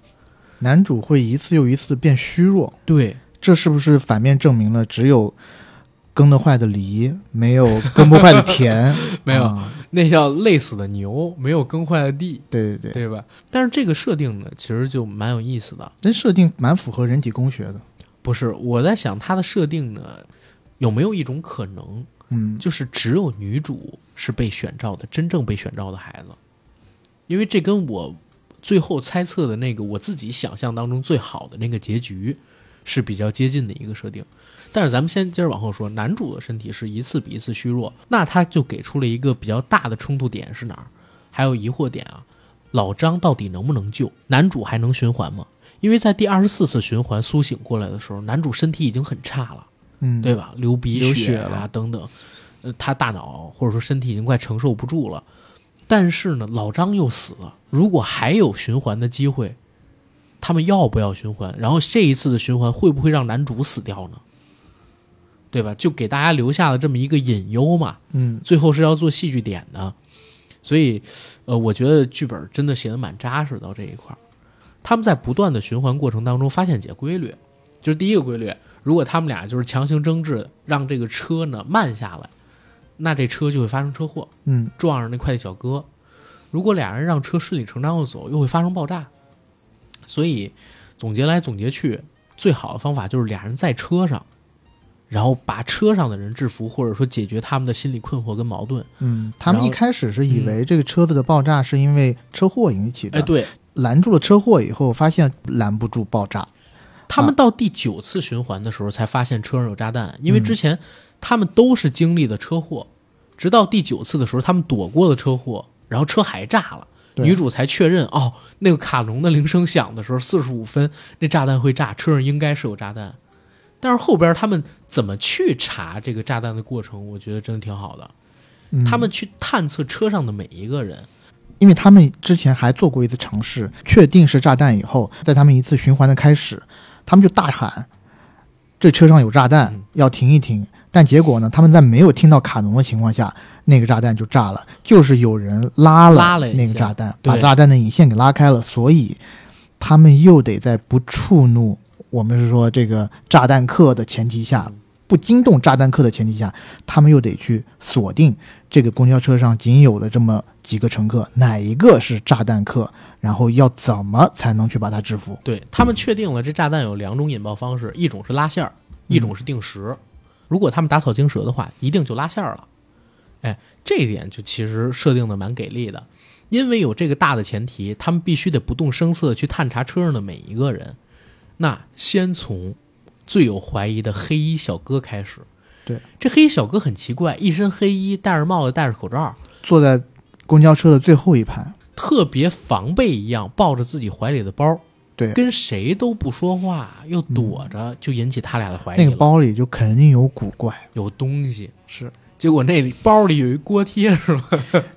男主会一次又一次变虚弱，对，这是不是反面证明了只有耕得坏的梨，没有耕不坏的田？没有、嗯、那叫累死的牛，没有耕坏的地，对对对，对吧？但是这个设定呢，其实就蛮有意思的，这设定蛮符合人体工学的。不是，我在想他的设定呢，有没有一种可能，嗯，就是只有女主是被选召的，真正被选召的孩子，因为这跟我最后猜测的那个我自己想象当中最好的那个结局是比较接近的一个设定。但是咱们先接着往后说，男主的身体是一次比一次虚弱，那他就给出了一个比较大的冲突点是哪儿？还有疑惑点啊，老张到底能不能救？男主还能循环吗？因为在第二十四次循环苏醒过来的时候，男主身体已经很差了，嗯，对吧？流鼻血、啊、流血了等等，呃，他大脑或者说身体已经快承受不住了。但是呢，老张又死了，如果还有循环的机会，他们要不要循环？然后这一次的循环会不会让男主死掉呢？对吧？就给大家留下了这么一个隐忧嘛。嗯，最后是要做戏剧点的，所以，呃，我觉得剧本真的写得蛮扎实到这一块儿。他们在不断的循环过程当中发现几个规律，就是第一个规律，如果他们俩就是强行争执，让这个车呢慢下来，那这车就会发生车祸，嗯，撞上那快递小哥。如果俩人让车顺理成章的走，又会发生爆炸。所以总结来总结去，最好的方法就是俩人在车上，然后把车上的人制服，或者说解决他们的心理困惑跟矛盾。嗯，他们一开始是以为这个车子的爆炸是因为车祸引起的，哎，对。拦住了车祸以后，发现拦不住爆炸。他们到第九次循环的时候才发现车上有炸弹，因为之前他们都是经历的车祸，嗯，直到第九次的时候，他们躲过了车祸，然后车还炸了，女主才确认哦，那个卡农的铃声响的时候四十五分，那炸弹会炸，车上应该是有炸弹。但是后边他们怎么去查这个炸弹的过程，我觉得真的挺好的，嗯，他们去探测车上的每一个人。因为他们之前还做过一次尝试，确定是炸弹以后，在他们一次循环的开始，他们就大喊这车上有炸弹，嗯，要停一停。但结果呢，他们在没有听到卡农的情况下，那个炸弹就炸了，就是有人拉了那个炸弹，把炸弹的引线给拉开了，所以他们又得在不触怒，我们是说这个炸弹客的前提下，不惊动炸弹客的前提下，他们又得去锁定这个公交车上仅有的这么几个乘客，哪一个是炸弹客，然后要怎么才能去把它制服。对，他们确定了这炸弹有两种引爆方式，一种是拉线，一种是定时、嗯、如果他们打草惊蛇的话，一定就拉线了。哎，这一点就其实设定的蛮给力的，因为有这个大的前提，他们必须得不动声色去探查车上的每一个人。那先从最有怀疑的黑衣小哥开始。对，这黑衣小哥很奇怪，一身黑衣，戴着帽子，戴着口罩，坐在公交车的最后一排，特别防备一样，抱着自己怀里的包，对，跟谁都不说话，又躲着、嗯、就引起他俩的怀疑了。那个包里就肯定有古怪，有东西。是，结果那里包里有一锅贴，是吧？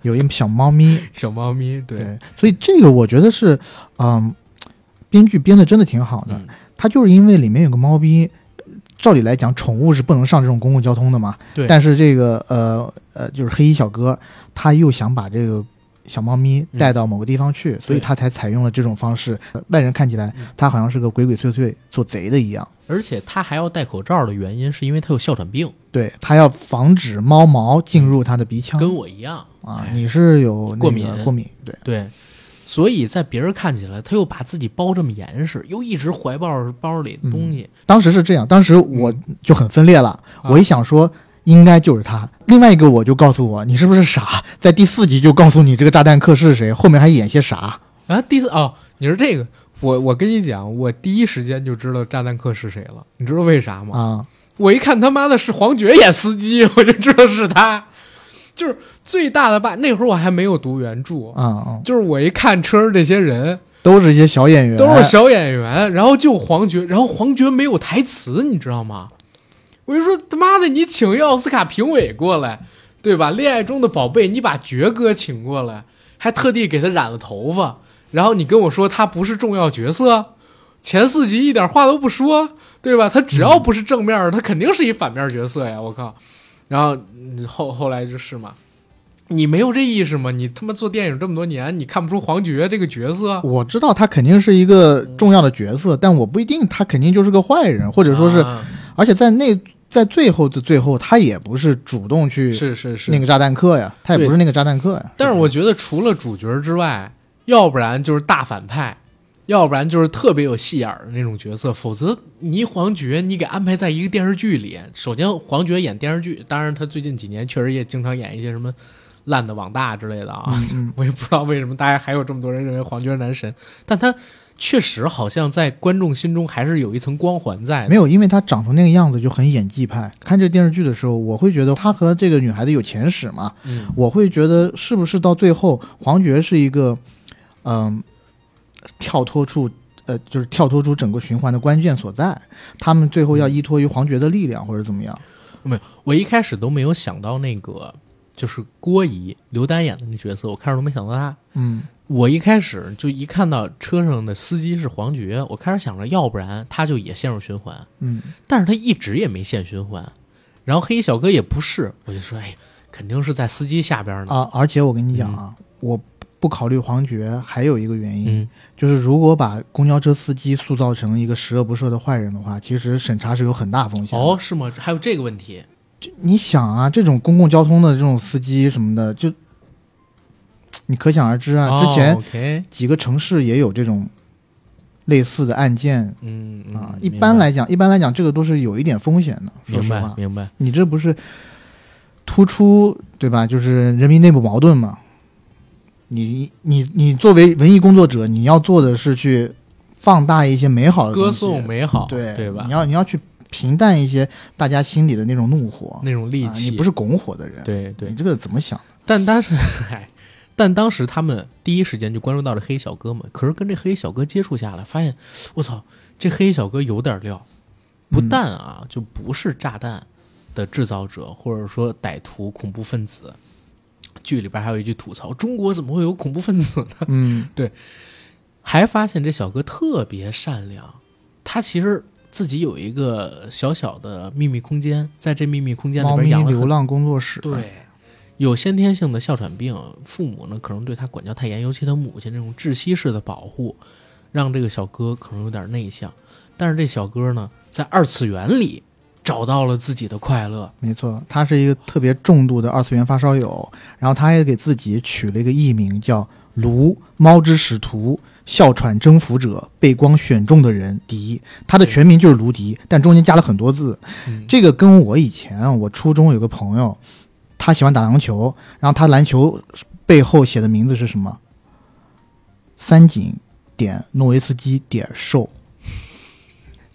有一小猫咪，小猫咪。 对, 对，所以这个我觉得是嗯、呃，编剧编的真的挺好的、嗯，他就是因为里面有个猫逼，照理来讲宠物是不能上这种公共交通的嘛。对。但是这个呃呃，就是黑衣小哥他又想把这个小猫咪带到某个地方去，嗯、所以他才采用了这种方式。呃、外人看起来、嗯、他好像是个鬼鬼祟祟做贼的一样。而且他还要戴口罩的原因是因为他有哮喘病。对，他要防止猫毛进入他的鼻腔。跟我一样啊，你是有、那个、过敏过敏，对对。所以在别人看起来他又把自己包这么严实，又一直怀抱着包里的东西、嗯、当时是这样，当时我就很分裂了、嗯、我一想说应该就是他、啊、另外一个我就告诉我你是不是傻，在第四集就告诉你这个炸弹客是谁，后面还演些啥啊？第四哦，你说这个我我跟你讲，我第一时间就知道炸弹客是谁了，你知道为啥吗？啊、嗯，我一看他妈的是黄觉演司机，我就知道是他，就是最大的 bug。 那会儿我还没有读原著啊、嗯，就是我一看车上这些人都是一些小演员，都是小演员，然后就黄觉，然后黄觉没有台词，你知道吗？我就说他妈的，你请奥斯卡评委过来，对吧？恋爱中的宝贝，你把觉哥请过来，还特地给他染了头发，然后你跟我说他不是重要角色，前四集一点话都不说，对吧？他只要不是正面、嗯、他肯定是一反面角色呀！我靠。然后后后来就是嘛，你没有这意识吗？你他妈做电影这么多年，你看不出黄觉这个角色？我知道他肯定是一个重要的角色，但我不一定他肯定就是个坏人，或者说是，啊、而且在那在最后的最后，他也不是主动去是是是那个炸弹客呀，他也不是那个炸弹客呀。但是我觉得除了主角之外，要不然就是大反派，要不然就是特别有戏眼的那种角色，否则你黄觉你给安排在一个电视剧里，首先黄觉演电视剧，当然他最近几年确实也经常演一些什么烂的网大之类的啊，嗯、我也不知道为什么大家还有这么多人认为黄觉男神，但他确实好像在观众心中还是有一层光环在。没有，因为他长成那个样子就很演技派。看这电视剧的时候，我会觉得他和这个女孩子有前史嘛，嗯、我会觉得是不是到最后黄觉是一个嗯。呃跳脱出呃，就是跳脱出整个循环的关键所在，他们最后要依托于黄觉的力量或者怎么样。没有，我一开始都没有想到那个就是郭姨刘丹演的那角色，我开始都没想到他。嗯，我一开始就一看到车上的司机是黄觉，我开始想着要不然他就也陷入循环。嗯，但是他一直也没陷循环，然后黑衣小哥也不是，我就说哎，肯定是在司机下边呢啊！而且我跟你讲啊，嗯、我。不考虑黄觉还有一个原因、嗯、就是如果把公交车司机塑造成一个十恶不赦的坏人的话，其实审查是有很大风险的。哦，是吗？还有这个问题？你想啊，这种公共交通的这种司机什么的，就你可想而知啊、哦、之前几个城市也有这种类似的案件。嗯啊，一般来讲一般来讲这个都是有一点风险的，说实话。明白明白，你这不是突出，对吧？就是人民内部矛盾嘛。你你你作为文艺工作者，你要做的是去放大一些美好的东西，歌颂美好，对对吧？你要你要去平淡一些大家心里的那种怒火、那种戾气、啊。你不是拱火的人，对对，你这个怎么想的？但当时，但当时他们第一时间就关注到这黑衣小哥嘛。可是跟这黑衣小哥接触下来，发现我操，这黑衣小哥有点料，不但啊、嗯、就不是炸弹的制造者，或者说歹徒、恐怖分子。剧里边还有一句吐槽，中国怎么会有恐怖分子呢？嗯，对，还发现这小哥特别善良，他其实自己有一个小小的秘密空间，在这秘密空间里边养了猫咪流浪工作室。对，有先天性的哮喘病，父母呢可能对他管教太严，尤其他母亲这种窒息式的保护，让这个小哥可能有点内向。但是这小哥呢，在二次元里找到了自己的快乐。没错，他是一个特别重度的二次元发烧友，然后他也给自己取了一个艺名叫卢，猫之使徒，哮喘征服者，被光选中的人迪，他的全名就是卢迪，但中间加了很多字、嗯、这个跟我以前我初中有个朋友，他喜欢打篮球，然后他篮球背后写的名字是什么？三井点诺维斯基点寿，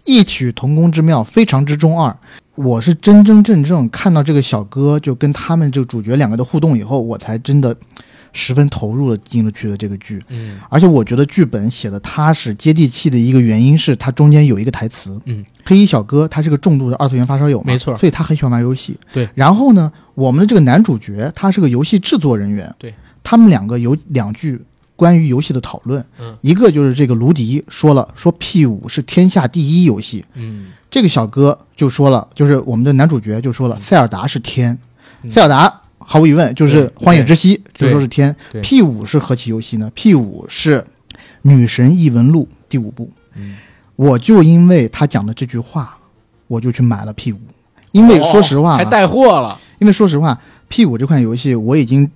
异曲同工之妙，非常之中二。我是真真正正看到这个小哥就跟他们这个主角两个的互动以后，我才真的十分投入了进了去的这个剧、嗯、而且我觉得剧本写的踏实接地气的一个原因是它中间有一个台词、嗯、黑衣小哥他是个重度的二次元发烧友嘛，没错，所以他很喜欢玩游戏。对，然后呢我们的这个男主角他是个游戏制作人员。对，他们两个有两句关于游戏的讨论、嗯、一个就是这个卢迪说了说 P 五 是天下第一游戏、嗯、这个小哥就说了，就是我们的男主角就说了、嗯、塞尔达是天、嗯、塞尔达毫无疑问就是荒野之息，就说是天。 P 五 是何其游戏呢？ P 五 是女神异闻录第五部、嗯、我就因为他讲的这句话我就去买了 P 五， 因为说实话、哦、还带货了。因为说实话 P 五 这款游戏我已经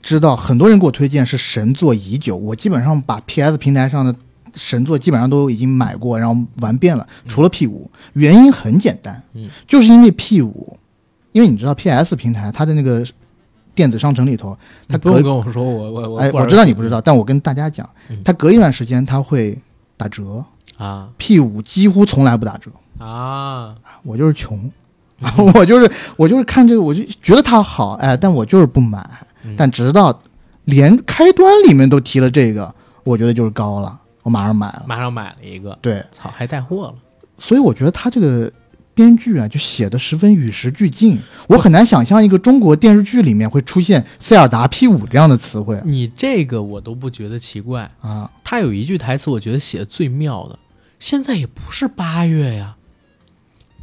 知道很多人给我推荐是神作已久，我基本上把 P S 平台上的神作基本上都已经买过然后玩遍了，除了 P 五。 原因很简单、嗯、就是因为 P 五， 因为你知道 P S 平台它的那个电子商城里头，他不用跟我说，我我我、哎、我知道你不知道，但我跟大家讲，他隔一段时间他会打折啊。P 五 几乎从来不打折啊，我就是穷，嗯、我就是我就是看这个，我就觉得它好，哎，但我就是不买。嗯、但直到连开端里面都提了这个，我觉得就是高了，我马上买了，马上买了一个，对，草还带货了。所以我觉得他这个编剧啊，就写的十分与时俱进，我很难想象一个中国电视剧里面会出现塞尔达 P 五 这样的词汇。你这个我都不觉得奇怪啊。他有一句台词我觉得写的最妙的，现在也不是八月呀，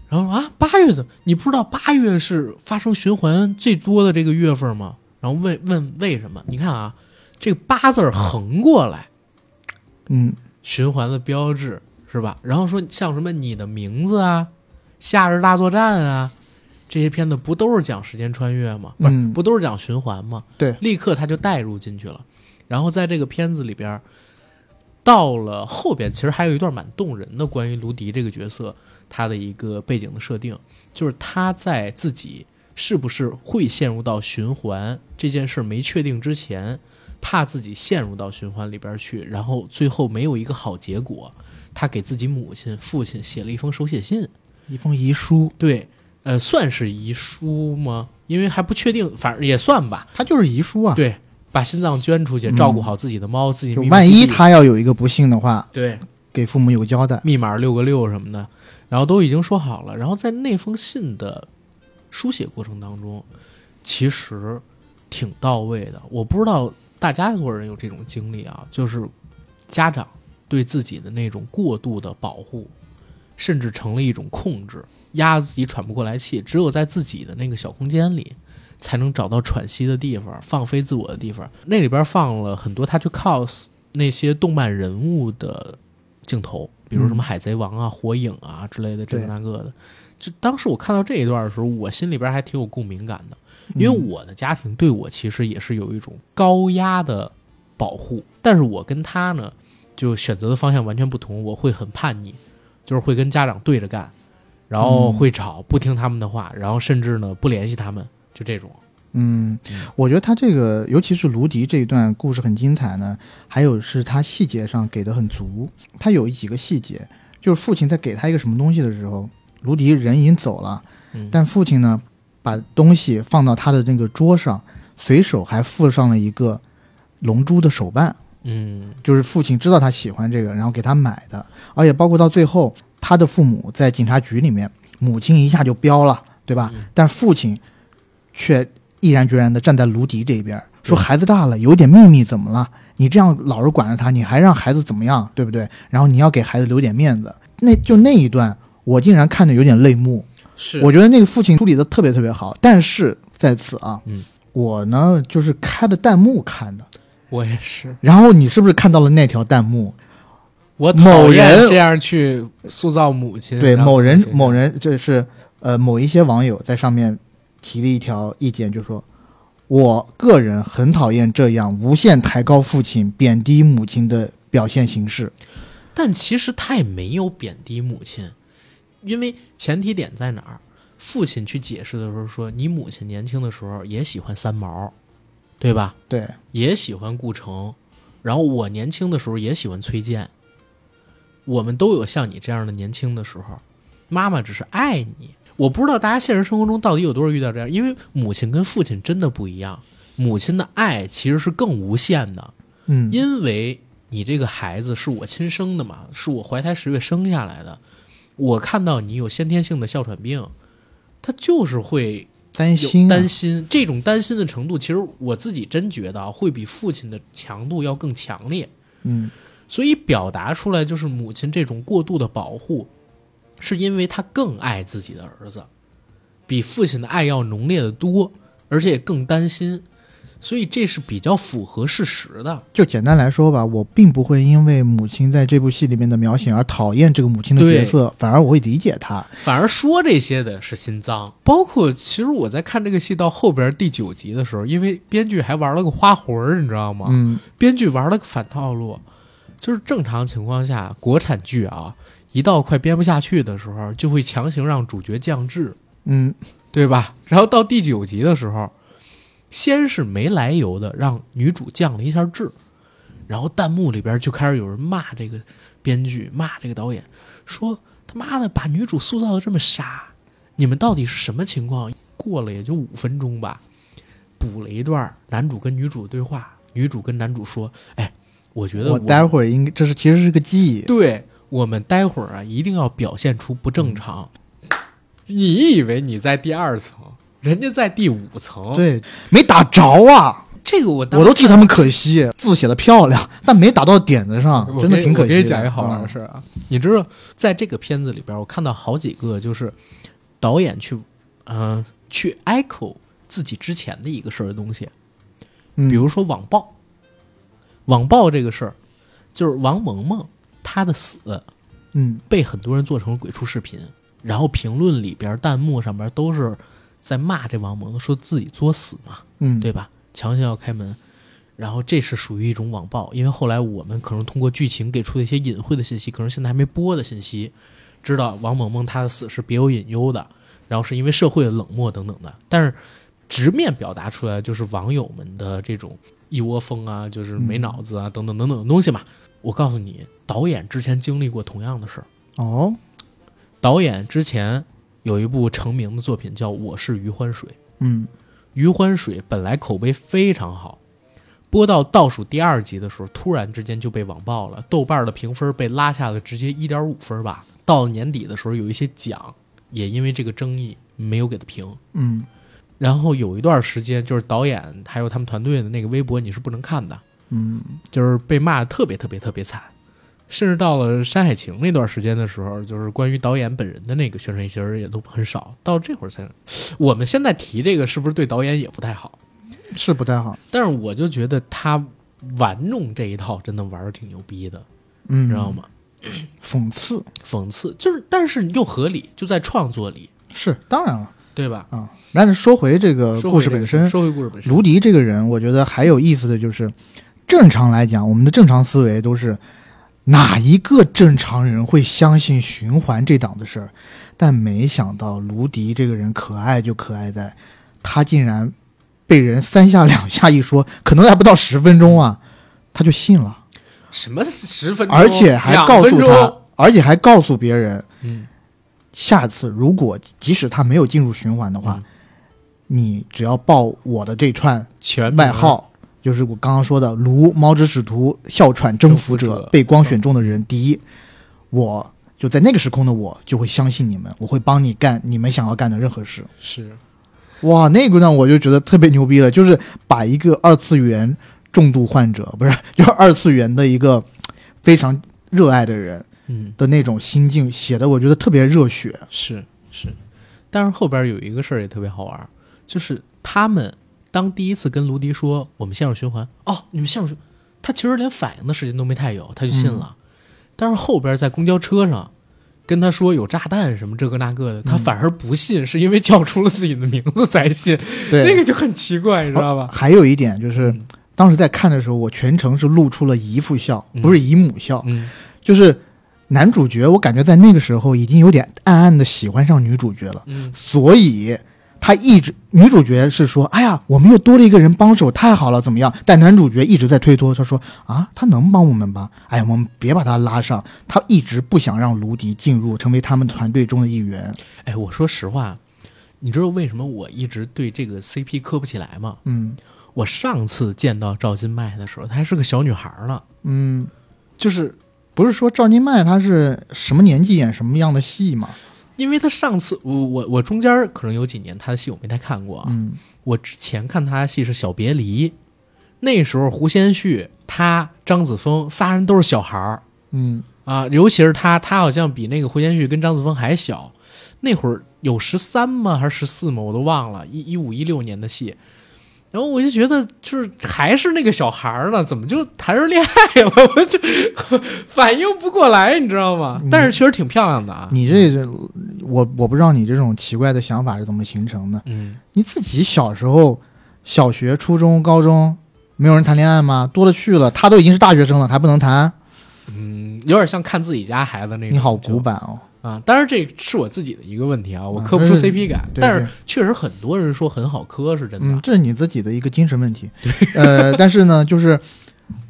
然后啊，八月怎么？你不知道八月是发生循环最多的这个月份吗？然后问问为什么？你看啊，这个八字横过来，嗯，循环的标志是吧？然后说像什么你的名字啊，夏日大作战啊，这些片子不都是讲时间穿越吗？不是、嗯、不都是讲循环吗？对，立刻他就带入进去了。然后在这个片子里边，到了后边其实还有一段蛮动人的关于卢迪这个角色他的一个背景的设定，就是他在自己是不是会陷入到循环这件事没确定之前，怕自己陷入到循环里边去，然后最后没有一个好结果，他给自己母亲父亲写了一封手写信，一封遗书。对，呃，算是遗书吗？因为还不确定，反正也算吧。他就是遗书啊。对，把心脏捐出去，照顾好自己的猫，嗯、自己密密。万一他要有一个不幸的话，对，给父母有个交代。密码六个六什么的，然后都已经说好了。然后在那封信的书写过程当中，其实挺到位的。我不知道大家多少人有这种经历啊，就是家长对自己的那种过度的保护，甚至成了一种控制，压自己喘不过来气，只有在自己的那个小空间里才能找到喘息的地方，放飞自我的地方。那里边放了很多他去 cos 那些动漫人物的镜头，比如什么海贼王啊、嗯、火影啊之类的，这个那个的。就当时我看到这一段的时候，我心里边还挺有共鸣感的，因为我的家庭对我其实也是有一种高压的保护，但是我跟他呢就选择的方向完全不同。我会很叛逆，就是会跟家长对着干，然后会吵，不听他们的话，然后甚至呢不联系他们，就这种。嗯，我觉得他这个，尤其是卢迪这一段故事很精彩呢，还有是他细节上给的很足。他有几个细节，就是父亲在给他一个什么东西的时候，卢迪人已经走了，但父亲呢把东西放到他的那个桌上，随手还附上了一个龙珠的手办。嗯，就是父亲知道他喜欢这个，然后给他买的。而且包括到最后，他的父母在警察局里面，母亲一下就飙了，对吧？嗯、但父亲却毅然决然地站在卢迪这边，说孩子大了，有点秘密怎么了？你这样老是管着他，你还让孩子怎么样，对不对？然后你要给孩子留点面子。那就那一段，我竟然看着有点泪目。是，我觉得那个父亲处理的特别特别好，但是在此啊，嗯，我呢就是开的弹幕看的。我也是。然后你是不是看到了那条弹幕？我讨厌这样去塑造母亲。对，某人某人就是呃某一些网友在上面提了一条意见，就说我个人很讨厌这样无限抬高父亲、贬低母亲的表现形式。但其实他也没有贬低母亲，因为前提点在哪儿？父亲去解释的时候说，你母亲年轻的时候也喜欢三毛，对吧？对，也喜欢顾城，然后我年轻的时候也喜欢崔健。我们都有像你这样的年轻的时候，妈妈只是爱你。我不知道大家现实生活中到底有多少遇到这样，因为母亲跟父亲真的不一样，母亲的爱其实是更无限的。嗯，因为你这个孩子是我亲生的嘛，是我怀胎十月生下来的，我看到你有先天性的哮喘病，他就是会担心、啊、担心，这种担心的程度，其实我自己真觉得会比父亲的强度要更强烈。嗯，所以表达出来就是母亲这种过度的保护，是因为他更爱自己的儿子，比父亲的爱要浓烈的多，而且也更担心，所以这是比较符合事实的。就简单来说吧，我并不会因为母亲在这部戏里面的描写而讨厌这个母亲的角色，反而我会理解她。反而说这些的是心脏。包括其实我在看这个戏到后边第九集的时候，因为编剧还玩了个花魂，你知道吗？嗯，编剧玩了个反套路，就是正常情况下国产剧啊，一到快编不下去的时候就会强行让主角降智，嗯，对吧？然后到第九集的时候，先是没来由的让女主降了一下智，然后弹幕里边就开始有人骂这个编剧，骂这个导演，说他妈的把女主塑造的这么傻，你们到底是什么情况？过了也就五分钟吧，补了一段男主跟女主对话，女主跟男主说，哎，我觉得 我, 我待会儿应该这是其实是个记忆，对，我们待会儿啊一定要表现出不正常。你以为你在第二层，人家在第五层，对，没打着啊！这个我我都替他们可惜，字写的漂亮，但没打到点子上，真的挺可惜的。我给你讲一个好玩的事啊，嗯、你知道，在这个片子里边，我看到好几个就是导演去，嗯、呃，去 echo 自己之前的一个事儿的东西，比如说网暴，网暴这个事儿，就是王萌萌她的死，嗯，被很多人做成了鬼畜视频，然后评论里边、弹幕上边都是。在骂这王蒙，说自己作死嘛，嗯，对吧？强行要开门，然后这是属于一种网暴，因为后来我们可能通过剧情给出的一些隐晦的信息，可能现在还没播的信息，知道王蒙蒙她的死是别有隐忧的，然后是因为社会的冷漠等等的，但是直面表达出来就是网友们的这种一窝蜂啊，就是没脑子啊、嗯、等等等等的东西嘛。我告诉你，导演之前经历过同样的事儿哦，导演之前。有一部成名的作品叫《我是余欢水》，嗯，余欢水本来口碑非常好，播到倒数第二集的时候，突然之间就被网暴了，豆瓣的评分被拉下了直接 一点五 分吧。到了年底的时候，有一些奖也因为这个争议没有给他评，嗯，然后有一段时间就是导演还有他们团队的那个微博你是不能看的，嗯，就是被骂得特别特别特别惨。甚至到了《山海情》那段时间的时候，就是关于导演本人的那个宣传，其实也都很少。到这会儿才，我们现在提这个是不是对导演也不太好？是不太好。但是我就觉得他玩弄这一套真的玩的挺牛逼的，嗯，知道吗？讽刺，讽刺，就是，但是又合理，就在创作里。是，当然了，对吧？啊、嗯，但是说回这个故事本身，说回故事本身，卢迪这个人，我觉得还有意思的就是，正常来讲，我们的正常思维都是。哪一个正常人会相信循环这档子事儿？但没想到卢迪这个人可爱就可爱在，他竟然被人三下两下一说，可能还不到十分钟啊，他就信了。什么十分钟？而且还告诉他，而且还告诉别人，嗯，下次如果即使他没有进入循环的话，嗯、你只要报我的这串外号。就是我刚刚说的卢猫之使徒哮喘征服者被光选中的人第一，我就在那个时空的我就会相信你们，我会帮你干你们想要干的任何事。是，哇，那个让我就觉得特别牛逼了，就是把一个二次元重度患者，不是，就是二次元的一个非常热爱的人，嗯的那种心境写的，我觉得特别热血。是是，但是后边有一个事儿也特别好玩，就是他们当第一次跟卢迪说我们陷入循环，哦，你们陷入循环，他其实连反应的时间都没太有，他就信了。嗯、但是后边在公交车上跟他说有炸弹什么这个那个的，他反而不信，嗯、是因为叫出了自己的名字才信。对，那个就很奇怪，你知道吧？哦、还有一点就是。嗯当时在看的时候，我全程是露出了姨父笑，不是姨母笑、嗯嗯，就是男主角，我感觉在那个时候已经有点暗暗的喜欢上女主角了，嗯、所以他一直女主角是说：“哎呀，我们又多了一个人帮手，太好了，怎么样？”但男主角一直在推脱，他说：“啊，他能帮我们吧？哎呀，我们别把他拉上。”他一直不想让卢迪进入成为他们团队中的一员。哎，我说实话，你知道为什么我一直对这个 C P 磕不起来吗？嗯。我上次见到赵今麦的时候，她还是个小女孩呢。嗯，就是不是说赵今麦她是什么年纪演什么样的戏嘛？因为她上次我我我中间可能有几年她的戏我没太看过。嗯，我之前看她的戏是《小别离》，那时候胡先煦、她、张子枫仨人都是小孩儿。嗯啊，尤其是她，她好像比那个胡先煦跟张子枫还小。那会儿有十三吗？还是十四吗？我都忘了，一一五一六年的戏。然后我就觉得，就是还是那个小孩呢，怎么就谈上恋爱了？我就反应不过来，你知道吗？但是确实挺漂亮的啊。你这，我我不知道你这种奇怪的想法是怎么形成的。嗯，你自己小时候，小学、初中、高中，没有人谈恋爱吗？多了去了，他都已经是大学生了，还不能谈？嗯，有点像看自己家孩子那种。你好古板哦。啊，当然这是我自己的一个问题啊，我磕不出 C P 感、啊，但是确实很多人说很好磕，是真的、嗯。这是你自己的一个精神问题，呃，但是呢，就是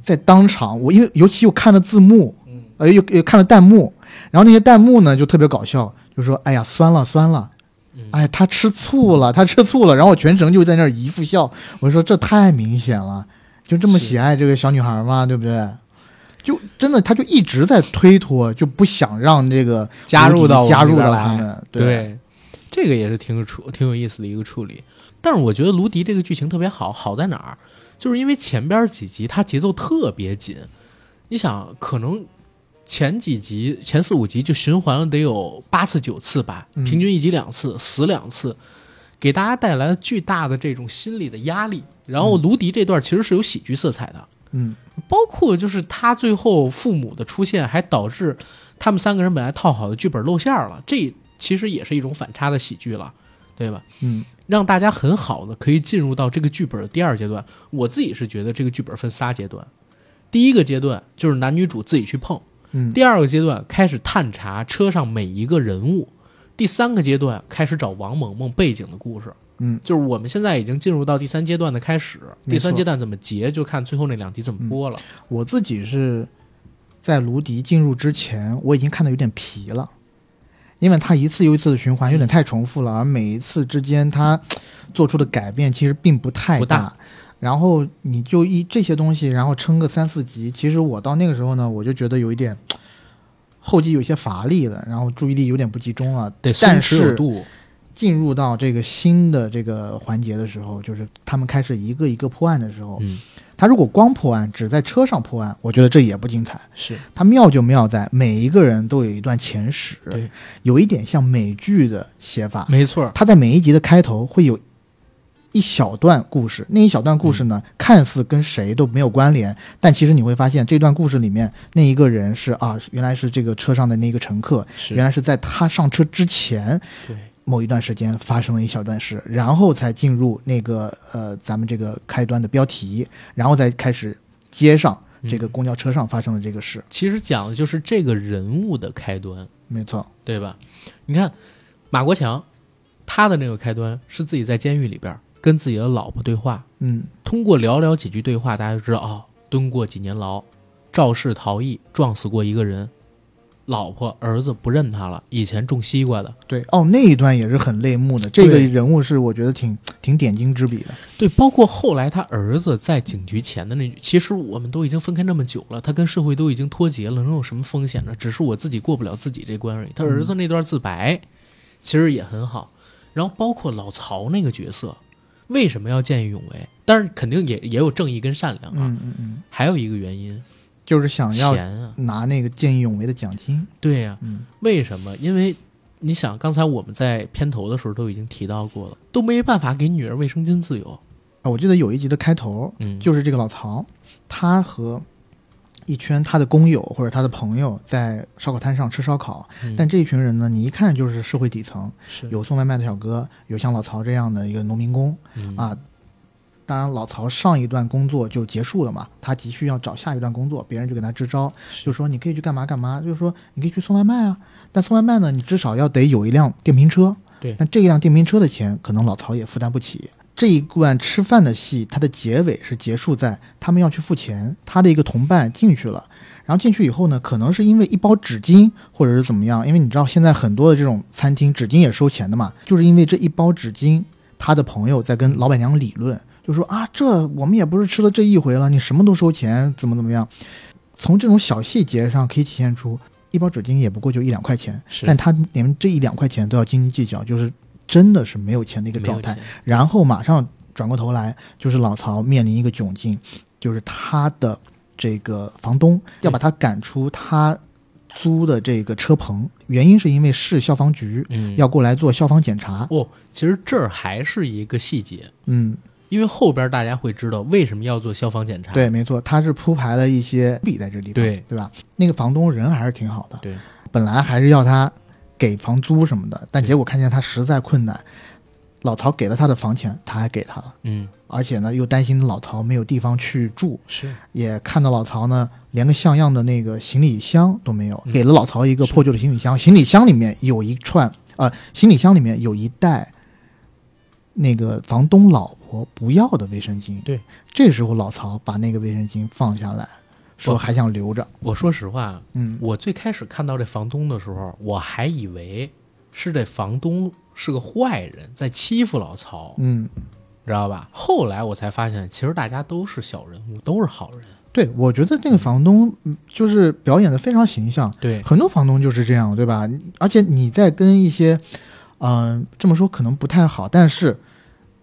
在当场，我因为尤其又看了字幕，呃，又又看了弹幕，然后那些弹幕呢就特别搞笑，就说哎呀酸了酸了，哎他吃醋了他吃醋了，然后我全程就在那儿一副笑，我说这太明显了，就这么喜爱这个小女孩嘛，对不对？就真的，他就一直在推脱，就不想让这个加入到加入到他们。对，对这个也是挺处挺有意思的一个处理。但是我觉得卢迪这个剧情特别好，好在哪儿？就是因为前边几集它节奏特别紧，你想，可能前几集前四五集就循环了得有八次九次吧，平均一集两次，死两次，给大家带来了巨大的这种心理的压力。然后卢迪这段其实是有喜剧色彩的。嗯，包括就是他最后父母的出现，还导致他们三个人本来套好的剧本露馅了，这其实也是一种反差的喜剧了，对吧？嗯，让大家很好的可以进入到这个剧本的第二阶段。我自己是觉得这个剧本分仨阶段，第一个阶段就是男女主自己去碰，嗯，第二个阶段开始探查车上每一个人物，第三个阶段开始找王萌萌背景的故事。嗯，就是我们现在已经进入到第三阶段的开始，第三阶段怎么结就看最后那两集怎么播了、嗯、我自己是在卢迪进入之前我已经看得有点疲了，因为他一次又一次的循环有点太重复了、嗯、而每一次之间他做出的改变其实并不太 大, 不大然后你就一这些东西然后撑个三四集，其实我到那个时候呢我就觉得有一点后继有些乏力了，然后注意力有点不集中了，得松弛有度。进入到这个新的这个环节的时候，就是他们开始一个一个破案的时候，嗯，他如果光破案，只在车上破案，我觉得这也不精彩。是，他妙就妙在每一个人都有一段前史，对，有一点像美剧的写法，没错。他在每一集的开头会有一小段故事，那一小段故事呢、嗯、看似跟谁都没有关联，但其实你会发现这段故事里面那一个人是啊，原来是这个车上的那个乘客，原来是在他上车之前，对。某一段时间发生了一小段事，然后才进入那个呃咱们这个开端的标题，然后再开始接上这个公交车上发生的这个事、嗯、其实讲的就是这个人物的开端，没错，对吧？你看马国强他的那个开端是自己在监狱里边跟自己的老婆对话，嗯，通过寥寥几句对话大家就知道哦，蹲过几年牢，肇事逃逸撞死过一个人，老婆儿子不认他了，以前种西瓜的，对哦，那一段也是很泪目的。这个人物是我觉得挺挺点睛之笔的。对，包括后来他儿子在警局前的那句，其实我们都已经分开那么久了，他跟社会都已经脱节了，能有什么风险呢？只是我自己过不了自己这关而已。他儿子那段自白、嗯、其实也很好。然后包括老曹那个角色，为什么要见义勇为？当然肯定也也有正义跟善良啊。嗯嗯嗯。还有一个原因。就是想要拿那个见义勇为的奖金。对呀、啊嗯，为什么？因为你想，刚才我们在片头的时候都已经提到过了，都没办法给女儿卫生巾自由啊！我记得有一集的开头，嗯，就是这个老曹，他和一圈他的工友或者他的朋友在烧烤摊上吃烧烤、嗯、但这一群人呢，你一看就是社会底层，有送外卖的小哥，有像老曹这样的一个农民工、嗯、啊。当然老曹上一段工作就结束了嘛，他急需要找下一段工作，别人就给他支招，就说你可以去干嘛干嘛，就是说你可以去送外卖啊，但送外卖呢，你至少要得有一辆电瓶车，对，但这一辆电瓶车的钱可能老曹也负担不起。这一段吃饭的戏，它的结尾是结束在他们要去付钱，他的一个同伴进去了，然后进去以后呢，可能是因为一包纸巾或者是怎么样，因为你知道现在很多的这种餐厅纸巾也收钱的嘛，就是因为这一包纸巾，他的朋友在跟老板娘理论，就说啊，这我们也不是吃了这一回了，你什么都收钱，怎么怎么样。从这种小细节上可以体现出，一包纸巾也不过就一两块钱，但他连这一两块钱都要斤斤计较，就是真的是没有钱的一个状态。然后马上转过头来，就是老曹面临一个窘境，就是他的这个房东要把他赶出他租的这个车棚，原因是因为市消防局要过来做消防检查、嗯、哦，其实这儿还是一个细节，嗯，因为后边大家会知道为什么要做消防检查。对，没错，他是铺排了一些笔在这里，对，对吧？那个房东人还是挺好的，对，本来还是要他给房租什么的，但结果看见他实在困难，老曹给了他的房钱，他还给他了，嗯，而且呢又担心老曹没有地方去住，是，也看到老曹呢连个像样的那个行李箱都没有，嗯、给了老曹一个破旧的行李箱，行李箱里面有一串，呃，行李箱里面有一袋那个房东老婆不要的卫生巾，对，这时候老曹把那个卫生巾放下来。说还想留着。我说实话，嗯，我最开始看到这房东的时候，我还以为是这房东是个坏人，在欺负老曹，嗯，知道吧？后来我才发现，其实大家都是小人物，都是好人。对，我觉得那个房东就是表演的非常形象。对，很多房东就是这样，对吧？而且你在跟一些，嗯、呃，这么说可能不太好，但是。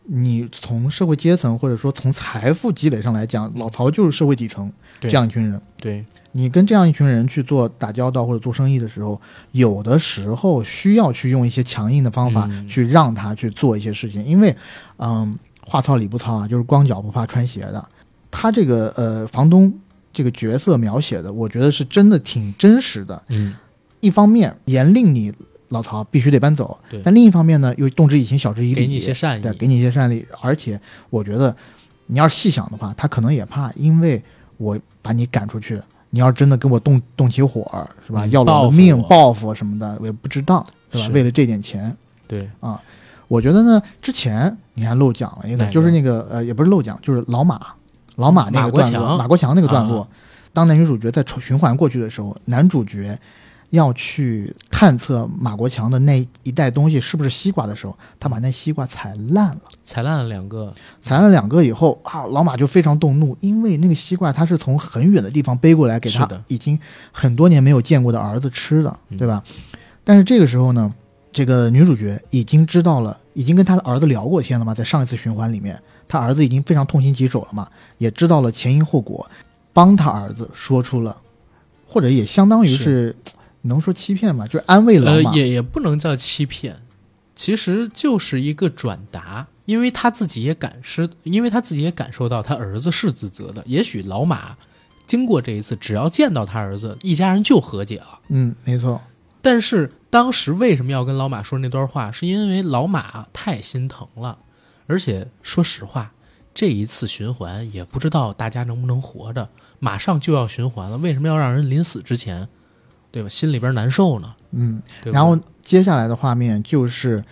你从社会阶层或者说从财富积累上来讲，老曹就是社会底层这样一群人。对，你跟这样一群人去做打交道或者做生意的时候，有的时候需要去用一些强硬的方法去让他去做一些事情，嗯、因为，嗯，话糙理不糙啊，就是光脚不怕穿鞋的。他这个呃房东这个角色描写的，我觉得是真的挺真实的。嗯，一方面严令你。老曹必须得搬走，但另一方面呢，又动之以情，晓之以理，给你一些善意，对，给你一些善意。而且，我觉得，你要是细想的话，他可能也怕，因为我把你赶出去，你要真的跟我动动起火，是吧？嗯、要了我的命，报复什么的，我也不值当，是吧？为了这点钱，对啊，我觉得呢，之前你还漏讲了一个，就是那个呃，也不是漏讲，就是老马，老马那个段落，马国强那个段落，啊、当男女主角在循环过去的时候，男主角。要去探测马国强的那一袋东西是不是西瓜的时候，他把那西瓜踩烂了，踩烂了两个，踩烂了两个以后啊，老马就非常动怒，因为那个西瓜他是从很远的地方背过来给他已经很多年没有见过的儿子吃的，对吧？但是这个时候呢，这个女主角已经知道了，已经跟他的儿子聊过天了嘛，在上一次循环里面，他儿子已经非常痛心疾首了嘛，也知道了前因后果，帮他儿子说出了，或者也相当于是。能说欺骗吗？就是安慰老马、呃、也也不能叫欺骗，其实就是一个转达，因为他自己也感受，因为他自己也感受到他儿子是自责的。也许老马经过这一次，只要见到他儿子，一家人就和解了。嗯，没错。但是当时为什么要跟老马说那段话，是因为老马太心疼了，而且说实话，这一次循环也不知道大家能不能活着，马上就要循环了，为什么要让人临死之前？对吧？心里边难受呢。嗯，然后接下来的画面就是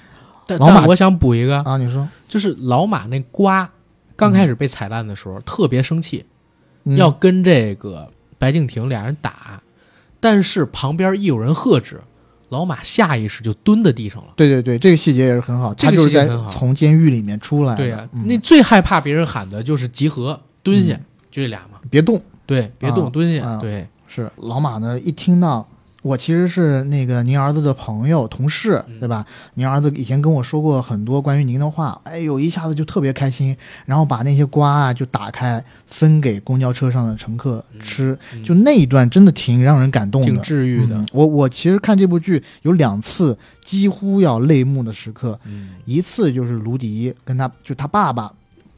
老马。我想补一个啊，你说，就是老马那瓜刚开始被踩烂的时候，嗯、特别生气、嗯，要跟这个白敬亭俩人打，但是旁边一有人喝止，老马下意识就蹲在地上了。对对对，这个细节也是很好，这个细节很好，他就是在从监狱里面出来。对呀、啊嗯，那最害怕别人喊的就是集合、蹲下，嗯、就这俩嘛，别动，对，别动，啊、蹲下，啊、对。是老马呢，一听到我其实是那个您儿子的朋友同事，对吧？您儿子以前跟我说过很多关于您的话，哎呦，一下子就特别开心，然后把那些瓜啊就打开分给公交车上的乘客吃，就那一段真的挺让人感动的，挺治愈的。嗯、我我其实看这部剧有两次几乎要泪目的时刻，嗯、一次就是卢迪跟他就他爸爸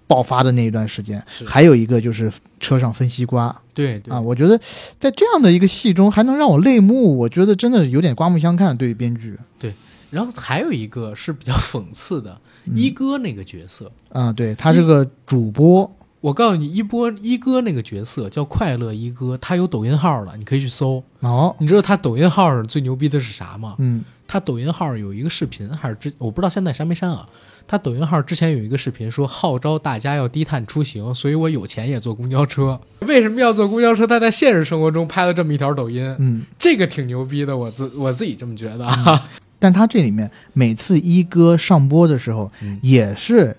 爆发的那一段时间，还有一个就是车上分西瓜。对, 对啊，我觉得在这样的一个戏中还能让我泪目，我觉得真的有点刮目相看，对于编剧。对，然后还有一个是比较讽刺的，嗯、一哥那个角色啊，对，他是个主播。我告诉你，一波一哥那个角色叫快乐一哥，他有抖音号了，你可以去搜。哦，你知道他抖音号最牛逼的是啥吗？嗯，他抖音号有一个视频，还是我不知道现在删没删啊？他抖音号之前有一个视频说号召大家要低碳出行，所以我有钱也坐公交车。为什么要坐公交车？他在现实生活中拍了这么一条抖音，嗯，这个挺牛逼的，我自我自己这么觉得啊。嗯、但他这里面每次一哥上播的时候，嗯、也是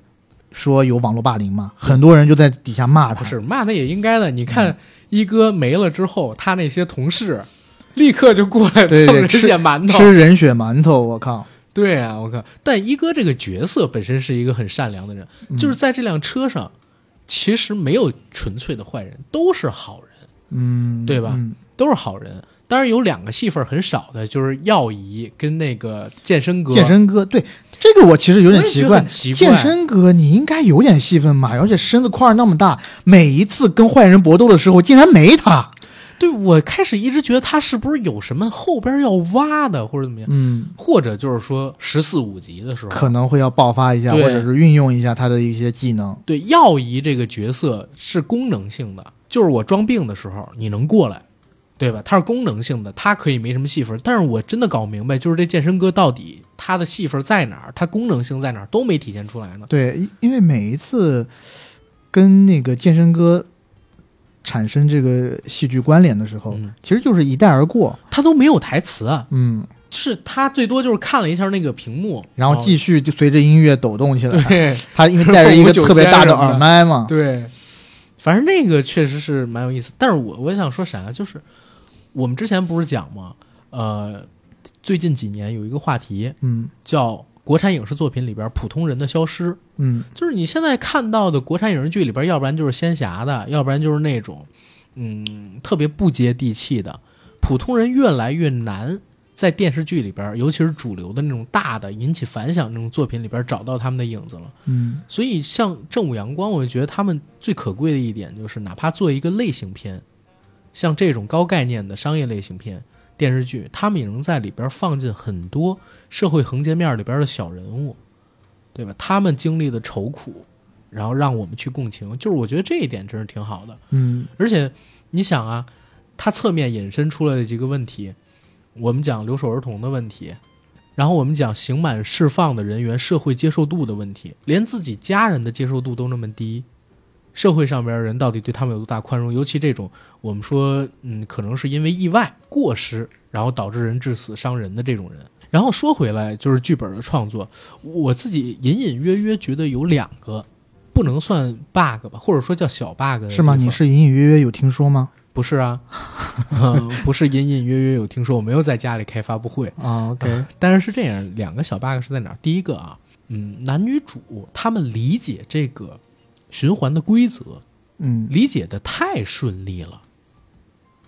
说有网络霸凌嘛，很多人就在底下骂他。不是骂他也应该的，你看、嗯、一哥没了之后，他那些同事立刻就过来蹭人血馒头，对对 吃, 吃人血馒头，我靠。对啊，我靠！但一哥这个角色本身是一个很善良的人，嗯、就是在这辆车上，其实没有纯粹的坏人，都是好人，嗯，对吧？嗯、都是好人。当然有两个戏份很少的，就是耀仪跟那个健身哥。健身哥，对这个我其实有点奇怪。奇怪健身哥，你应该有点戏份嘛，而且身子块那么大，每一次跟坏人搏斗的时候，竟然没他。对，我开始一直觉得他是不是有什么后边要挖的或者怎么样，嗯，或者就是说十四五集的时候可能会要爆发一下，或者是运用一下他的一些技能。对，药仪这个角色是功能性的，就是我装病的时候你能过来，对吧？他是功能性的，他可以没什么戏份。但是我真的搞不明白，就是这健身哥到底他的戏份在哪儿，他功能性在哪儿都没体现出来呢？对，因为每一次跟那个健身哥产生这个戏剧关联的时候，嗯、其实就是一带而过，他都没有台词、啊、嗯，是他最多就是看了一下那个屏幕，然后继续就随着音乐抖动起来。对，他因为带着一个特别大的耳麦嘛。对，反正那个确实是蛮有意思。但是我我想说啥，就是我们之前不是讲吗？呃，最近几年有一个话题，嗯，叫国产影视作品里边普通人的消失。嗯，就是你现在看到的国产影视剧里边，要不然就是仙侠的，要不然就是那种，嗯，特别不接地气的。普通人越来越难在电视剧里边，尤其是主流的那种大的引起反响那种作品里边找到他们的影子了。嗯，所以像正午阳光，我就觉得他们最可贵的一点就是，哪怕做一个类型片，像这种高概念的商业类型片、电视剧，他们也能在里边放进很多社会横截面里边的小人物。对吧？他们经历的愁苦，然后让我们去共情，就是我觉得这一点真是挺好的。嗯，而且你想啊，他侧面引申出来的几个问题，我们讲留守儿童的问题，然后我们讲刑满释放的人员社会接受度的问题，连自己家人的接受度都那么低，社会上边人到底对他们有多大宽容？尤其这种我们说，嗯，可能是因为意外过失，然后导致人致死伤人的这种人。然后说回来，就是剧本的创作，我自己隐隐约约觉得有两个不能算 bug 吧，或者说叫小 bug。 是吗？你是隐隐约约有听说吗？不是啊，嗯、不是隐隐约约有听说，我没有在家里开发布会啊。OK，呃、但是是这样，两个小 bug 是在哪儿？第一个啊，嗯，男女主他们理解这个循环的规则，嗯，理解的太顺利了，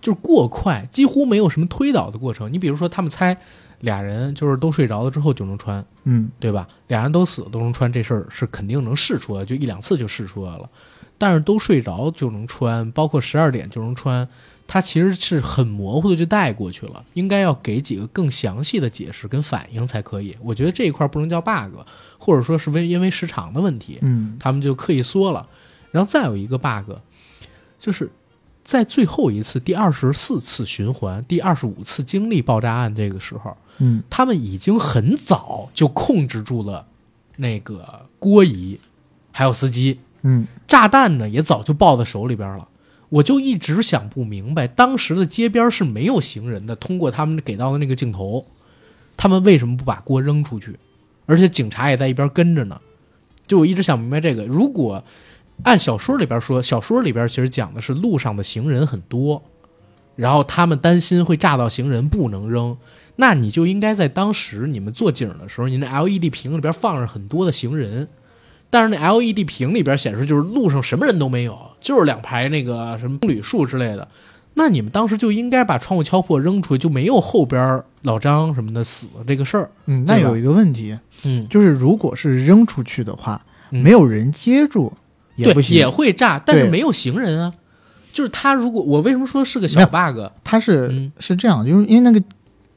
就是过快，几乎没有什么推导的过程。你比如说，他们猜。俩人就是都睡着了之后就能穿，嗯，对吧？俩人都死都能穿，这事儿是肯定能试出来，就一两次就试出来了。但是都睡着就能穿，包括十二点就能穿，它其实是很模糊的就带过去了，应该要给几个更详细的解释跟反应才可以。我觉得这一块不能叫 bug， 或者说是因为时长的问题，嗯，他们就刻意缩了。然后再有一个 bug， 就是在最后一次第二十四次循环、第二十五次经历爆炸案这个时候。嗯，他们已经很早就控制住了那个郭姨还有司机，嗯，炸弹呢也早就抱在手里边了。我就一直想不明白，当时的街边是没有行人的，通过他们给到的那个镜头，他们为什么不把锅扔出去？而且警察也在一边跟着呢。就我一直想明白这个，如果按小说里边说，小说里边其实讲的是路上的行人很多，然后他们担心会炸到行人不能扔，那你就应该在当时你们做景的时候，你那 L E D 屏里边放着很多的行人，但是那 L E D 屏里边显示就是路上什么人都没有，就是两排那个什么棕榈树之类的，那你们当时就应该把窗户敲破扔出去，就没有后边老张什么的死这个事儿。嗯，那有一个问题，嗯，就是如果是扔出去的话，嗯、没有人接住也不行，对，也会炸，但是没有行人啊。就是他如果我为什么说是个小 bug， 他是、嗯、是这样，就是因为那个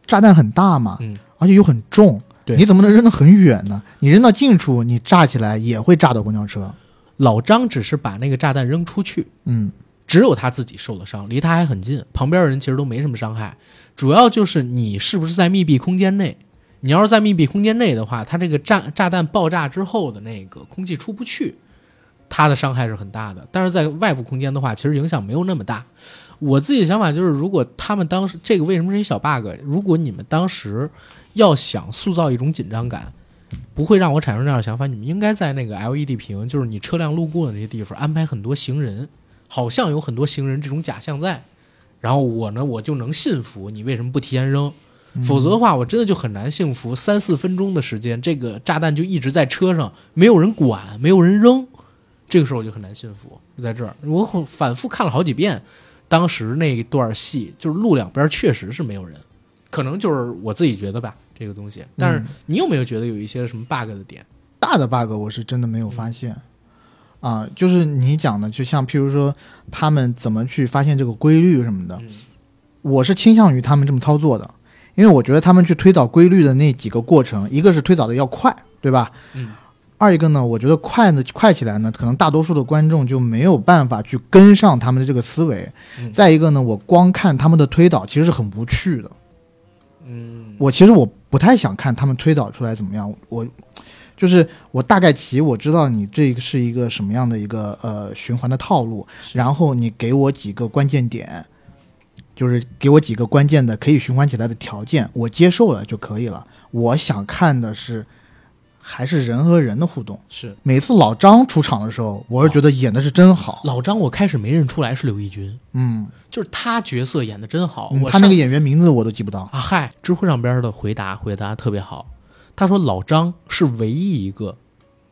炸弹很大嘛，嗯，而且又很重，对，你怎么能扔得很远呢？你扔到近处，你炸起来也会炸到公交车。老张只是把那个炸弹扔出去，嗯。只有他自己受了伤，离他还很近，旁边的人其实都没什么伤害，主要就是你是不是在密闭空间内，你要是在密闭空间内的话，他这个 炸, 炸弹爆炸之后的那个空气出不去，他的伤害是很大的，但是在外部空间的话其实影响没有那么大。我自己的想法就是，如果他们当时这个为什么是一小 bug， 如果你们当时要想塑造一种紧张感，不会让我产生这样的想法，你们应该在那个 L E D 屏，就是你车辆路过的那些地方安排很多行人，好像有很多行人这种假象在，然后我呢我就能信服你为什么不提前扔，否则的话我真的就很难信服三四分钟的时间这个炸弹就一直在车上，没有人管，没有人扔，这个时候我就很难信服。在这儿我反复看了好几遍当时那一段戏，就是路两边确实是没有人，可能就是我自己觉得吧这个东西，但是你有没有觉得有一些什么 bug 的点？大的 bug 我是真的没有发现、嗯啊，就是你讲的，就像譬如说他们怎么去发现这个规律什么的，我是倾向于他们这么操作的，因为我觉得他们去推导规律的那几个过程，一个是推导的要快，对吧？嗯。二一个呢，我觉得快的快起来呢，可能大多数的观众就没有办法去跟上他们的这个思维。嗯、再一个呢，我光看他们的推导其实是很无趣的。嗯。我其实我不太想看他们推导出来怎么样，我。就是我大概其我知道你这是一个什么样的一个呃循环的套路，然后你给我几个关键点，就是给我几个关键的可以循环起来的条件，我接受了就可以了。我想看的是还是人和人的互动。是每次老张出场的时候，我是觉得演的是真好。老张我开始没认出来是刘奕君，嗯，就是他角色演的真好、嗯、他那个演员名字我都记不到啊。嗨，知乎上边的回答回答特别好，他说老张是唯一一个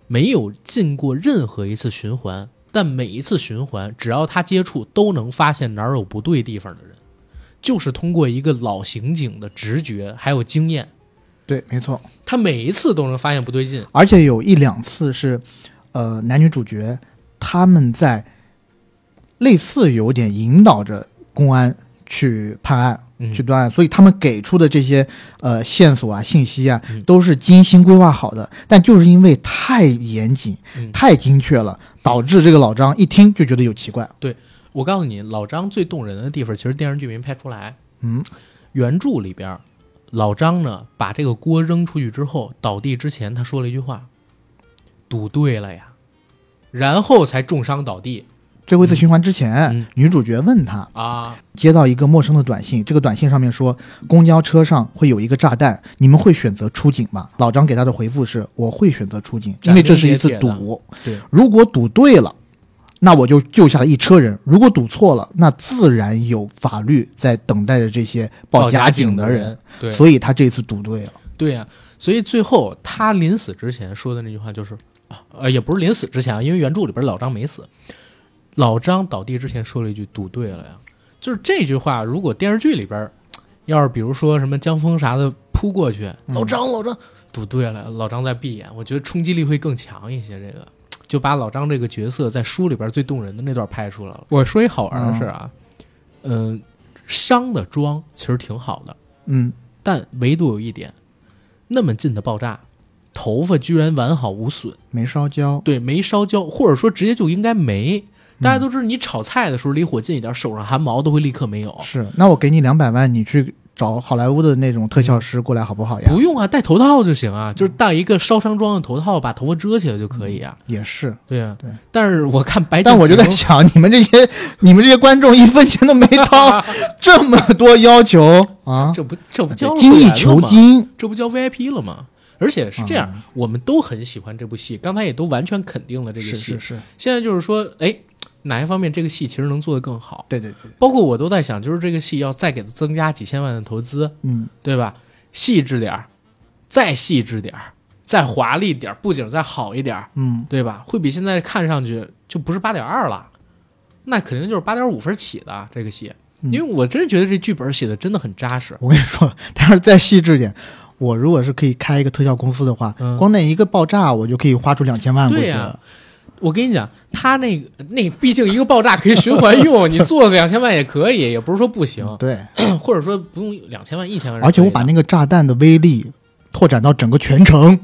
没有进过任何一次循环，但每一次循环只要他接触都能发现哪儿有不对地方的人，就是通过一个老刑警的直觉还有经验。对，没错，他每一次都能发现不对劲，而且有一两次是呃，男女主角他们在类似有点引导着公安去判案去断案，所以他们给出的这些呃线索啊、信息啊，都是精心规划好的。但就是因为太严谨、嗯、太精确了，导致这个老张一听就觉得有奇怪。对，我告诉你，老张最动人的地方，其实电视剧没拍出来。嗯，原著里边，老张呢把这个锅扔出去之后，倒地之前他说了一句话：“赌对了呀”，然后才重伤倒地。最后一次循环之前、嗯、女主角问他啊，接到一个陌生的短信，这个短信上面说公交车上会有一个炸弹，你们会选择出警吗？老张给他的回复是我会选择出警，因为这是一次赌，对，如果赌对了那我就救下了一车人，如果赌错了那自然有法律在等待着这些报假警的人，对，所以他这次赌对了。对啊，所以最后他临死之前说的那句话就是呃，也不是临死之前啊，因为原著里边老张没死，老张倒地之前说了一句赌对了呀，就是这句话如果电视剧里边要是比如说什么江峰啥的扑过去、嗯、老张老张赌对了，老张在闭眼，我觉得冲击力会更强一些，这个就把老张这个角色在书里边最动人的那段拍出来了。我说一好玩的事啊，嗯、呃，伤的妆其实挺好的，嗯，但唯独有一点，那么近的爆炸头发居然完好无损，没烧焦。对，没烧焦，或者说直接就应该没，大家都知道你炒菜的时候离火近一点手上汗毛都会立刻没有。是，那我给你两百万你去找好莱坞的那种特效师过来好不好呀？不用啊，戴头套就行啊，就是戴一个烧伤妆的头套把头发遮起来就可以啊、嗯、也是。对啊，对，但是我看白，但我就在想你们这些你们这些观众一分钱都没掏这么多要求啊，这不这不交精益求精，这不交 V I P 了吗？而且是这样、嗯、我们都很喜欢这部戏，刚才也都完全肯定了这个戏。是是是。现在就是说哎，哪一方面这个戏其实能做得更好。对对对，包括我都在想，就是这个戏要再给它增加几千万的投资，嗯，对吧？细致点儿，再细致点儿，再华丽点儿，布景再好一点儿，嗯，对吧？会比现在看上去就不是 八点二 了，那肯定就是 八点五 分起的这个戏。因为我真觉得这剧本写的真的很扎实。嗯、我跟你说，但是再细致点，我如果是可以开一个特效公司的话，嗯、光那一个爆炸我就可以花出两千万。对呀、啊，我跟你讲，他那个那毕竟一个爆炸可以循环用，你做两千万也可以，也不是说不行。嗯、对，或者说不用两千万，一千万。而且我把那个炸弹的威力拓展到整个全城。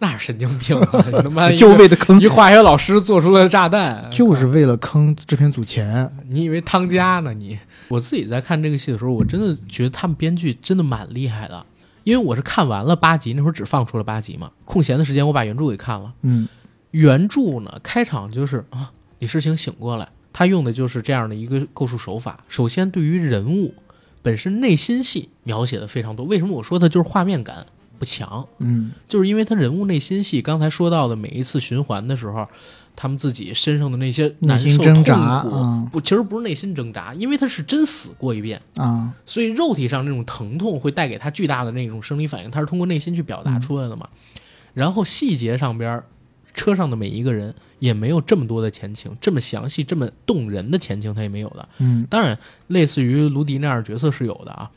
那是神经病啊！他妈就为了坑一化学老师做出了炸弹，就是为了坑制片组钱。你以为汤家呢？你我自己在看这个戏的时候，我真的觉得他们编剧真的蛮厉害的，因为我是看完了八集，那会儿只放出了八集嘛，空闲的时间我把原著给看了。嗯，原著呢，开场就是啊，李世情醒过来，他用的就是这样的一个构述手法。首先，对于人物本身内心戏描写的非常多。为什么我说的就是画面感不强，嗯，就是因为他人物内心戏，刚才说到的每一次循环的时候，他们自己身上的那些难受挣扎，痛苦、嗯、不，其实不是内心挣扎，因为他是真死过一遍啊、嗯，所以肉体上那种疼痛会带给他巨大的那种生理反应，他是通过内心去表达出来的嘛。嗯、然后细节上边，车上的每一个人也没有这么多的前情，这么详细、这么动人的前情他也没有的。嗯，当然，类似于卢迪那样的角色是有的啊。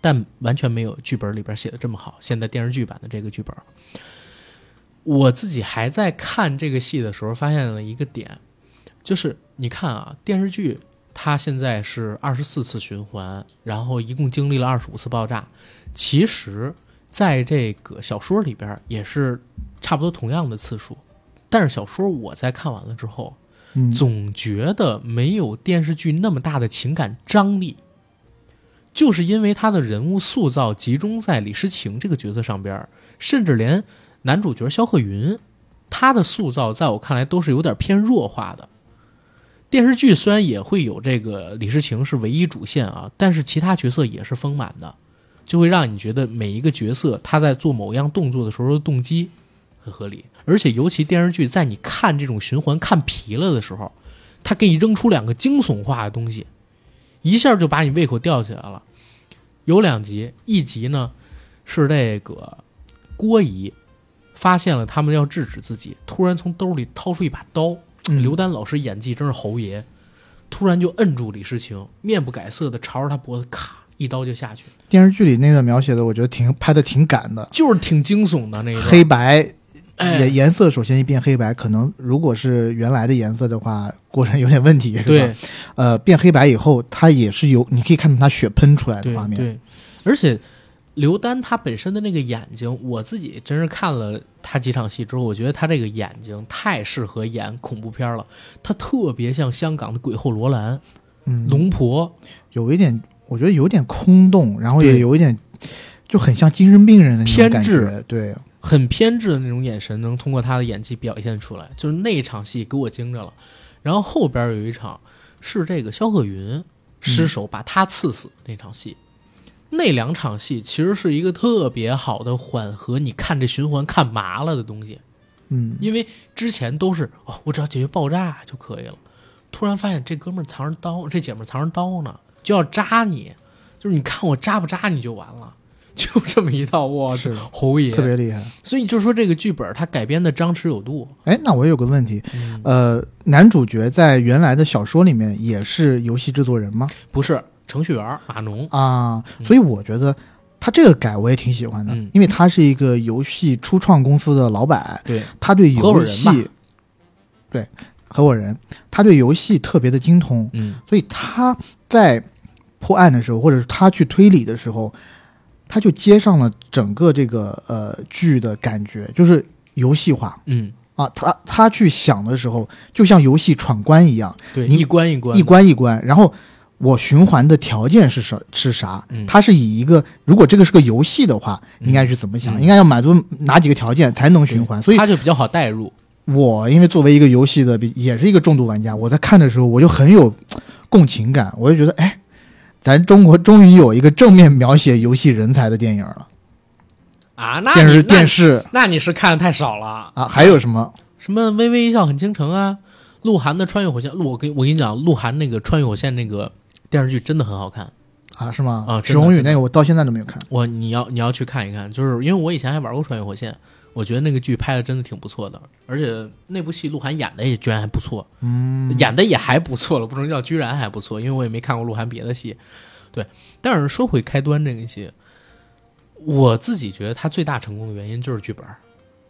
但完全没有剧本里边写的这么好，现在电视剧版的这个剧本。我自己还在看这个戏的时候发现了一个点，就是你看啊，电视剧它现在是二十四次循环，然后一共经历了二十五次爆炸，其实在这个小说里边也是差不多同样的次数，但是小说我在看完了之后、嗯、总觉得没有电视剧那么大的情感张力，就是因为他的人物塑造集中在李诗情这个角色上边，甚至连男主角肖鹤云他的塑造在我看来都是有点偏弱化的。电视剧虽然也会有这个李诗情是唯一主线啊，但是其他角色也是丰满的，就会让你觉得每一个角色他在做某样动作的时候的动机很合理。而且尤其电视剧在你看这种循环看疲了的时候，他给你扔出两个惊悚化的东西，一下就把你胃口吊起来了。有两集，一集呢是这个郭姨发现了他们要制止自己，突然从兜里掏出一把刀、嗯、刘丹老师演技真是侯爷，突然就摁住李诗情，面不改色的朝着他脖子咔一刀就下去。电视剧里那段描写的我觉得挺拍的挺赶的，就是挺惊悚的，那个黑白颜色首先一变黑白，可能如果是原来的颜色的话过程有点问题，是吧？对，呃，变黑白以后它也是有，你可以看到它血喷出来的画面。 对, 对，而且刘丹他本身的那个眼睛，我自己真是看了他几场戏之后，我觉得他这个眼睛太适合演恐怖片了，他特别像香港的鬼后罗兰、嗯、龙婆，有一点我觉得有点空洞，然后也有一点就很像精神病人的那种感觉，偏执，对，很偏执的那种眼神能通过他的演技表现出来，就是那一场戏给我惊着了。然后后边有一场是这个肖鹤云失手把他刺死那场戏、嗯、那两场戏其实是一个特别好的缓和你看这循环看麻了的东西。嗯，因为之前都是哦，我只要解决爆炸就可以了，突然发现这哥们儿藏着刀，这姐们儿藏着刀呢，就要扎你，就是你看我扎不扎你就完了，就这么一道，哇，是侯爷特别厉害。所以就说这个剧本它改编的张弛有度。哎，那我也有个问题、嗯、呃，男主角在原来的小说里面也是游戏制作人吗？不是，程序员马农啊、嗯、所以我觉得他这个改我也挺喜欢的、嗯、因为他是一个游戏初创公司的老板，对、嗯、他对游戏，对合伙人，他对游戏特别的精通，嗯，所以他在破案的时候或者是他去推理的时候，他就接上了整个这个呃剧的感觉，就是游戏化。嗯啊，他他去想的时候，就像游戏闯关一样，对，一关一关，一关一关。然后我循环的条件是什是啥？他、嗯、是以一个，如果这个是个游戏的话，应该是怎么想？嗯、应该要满足哪几个条件才能循环？所以他就比较好带入。我因为作为一个游戏的，也是一个重度玩家，我在看的时候我就很有共情感，我就觉得哎。咱中国终于有一个正面描写游戏人才的电影了啊！那电视电视，那你是看的太少了啊！还有什么什么《微微一笑很倾城》啊，《鹿晗的穿越火线，我跟我跟你讲，鹿晗那个穿越火线那个电视剧真的很好看啊，是吗？啊，史宏宇那个我到现在都没有看。我你要你要去看一看，就是因为我以前还玩过穿越火线，我觉得那个剧拍的真的挺不错的，而且那部戏鹿晗演的也居然还不错，嗯，演的也还不错了，不能叫居然还不错，因为我也没看过鹿晗别的戏。对，但是说回开端这个戏，我自己觉得他最大成功的原因就是剧本，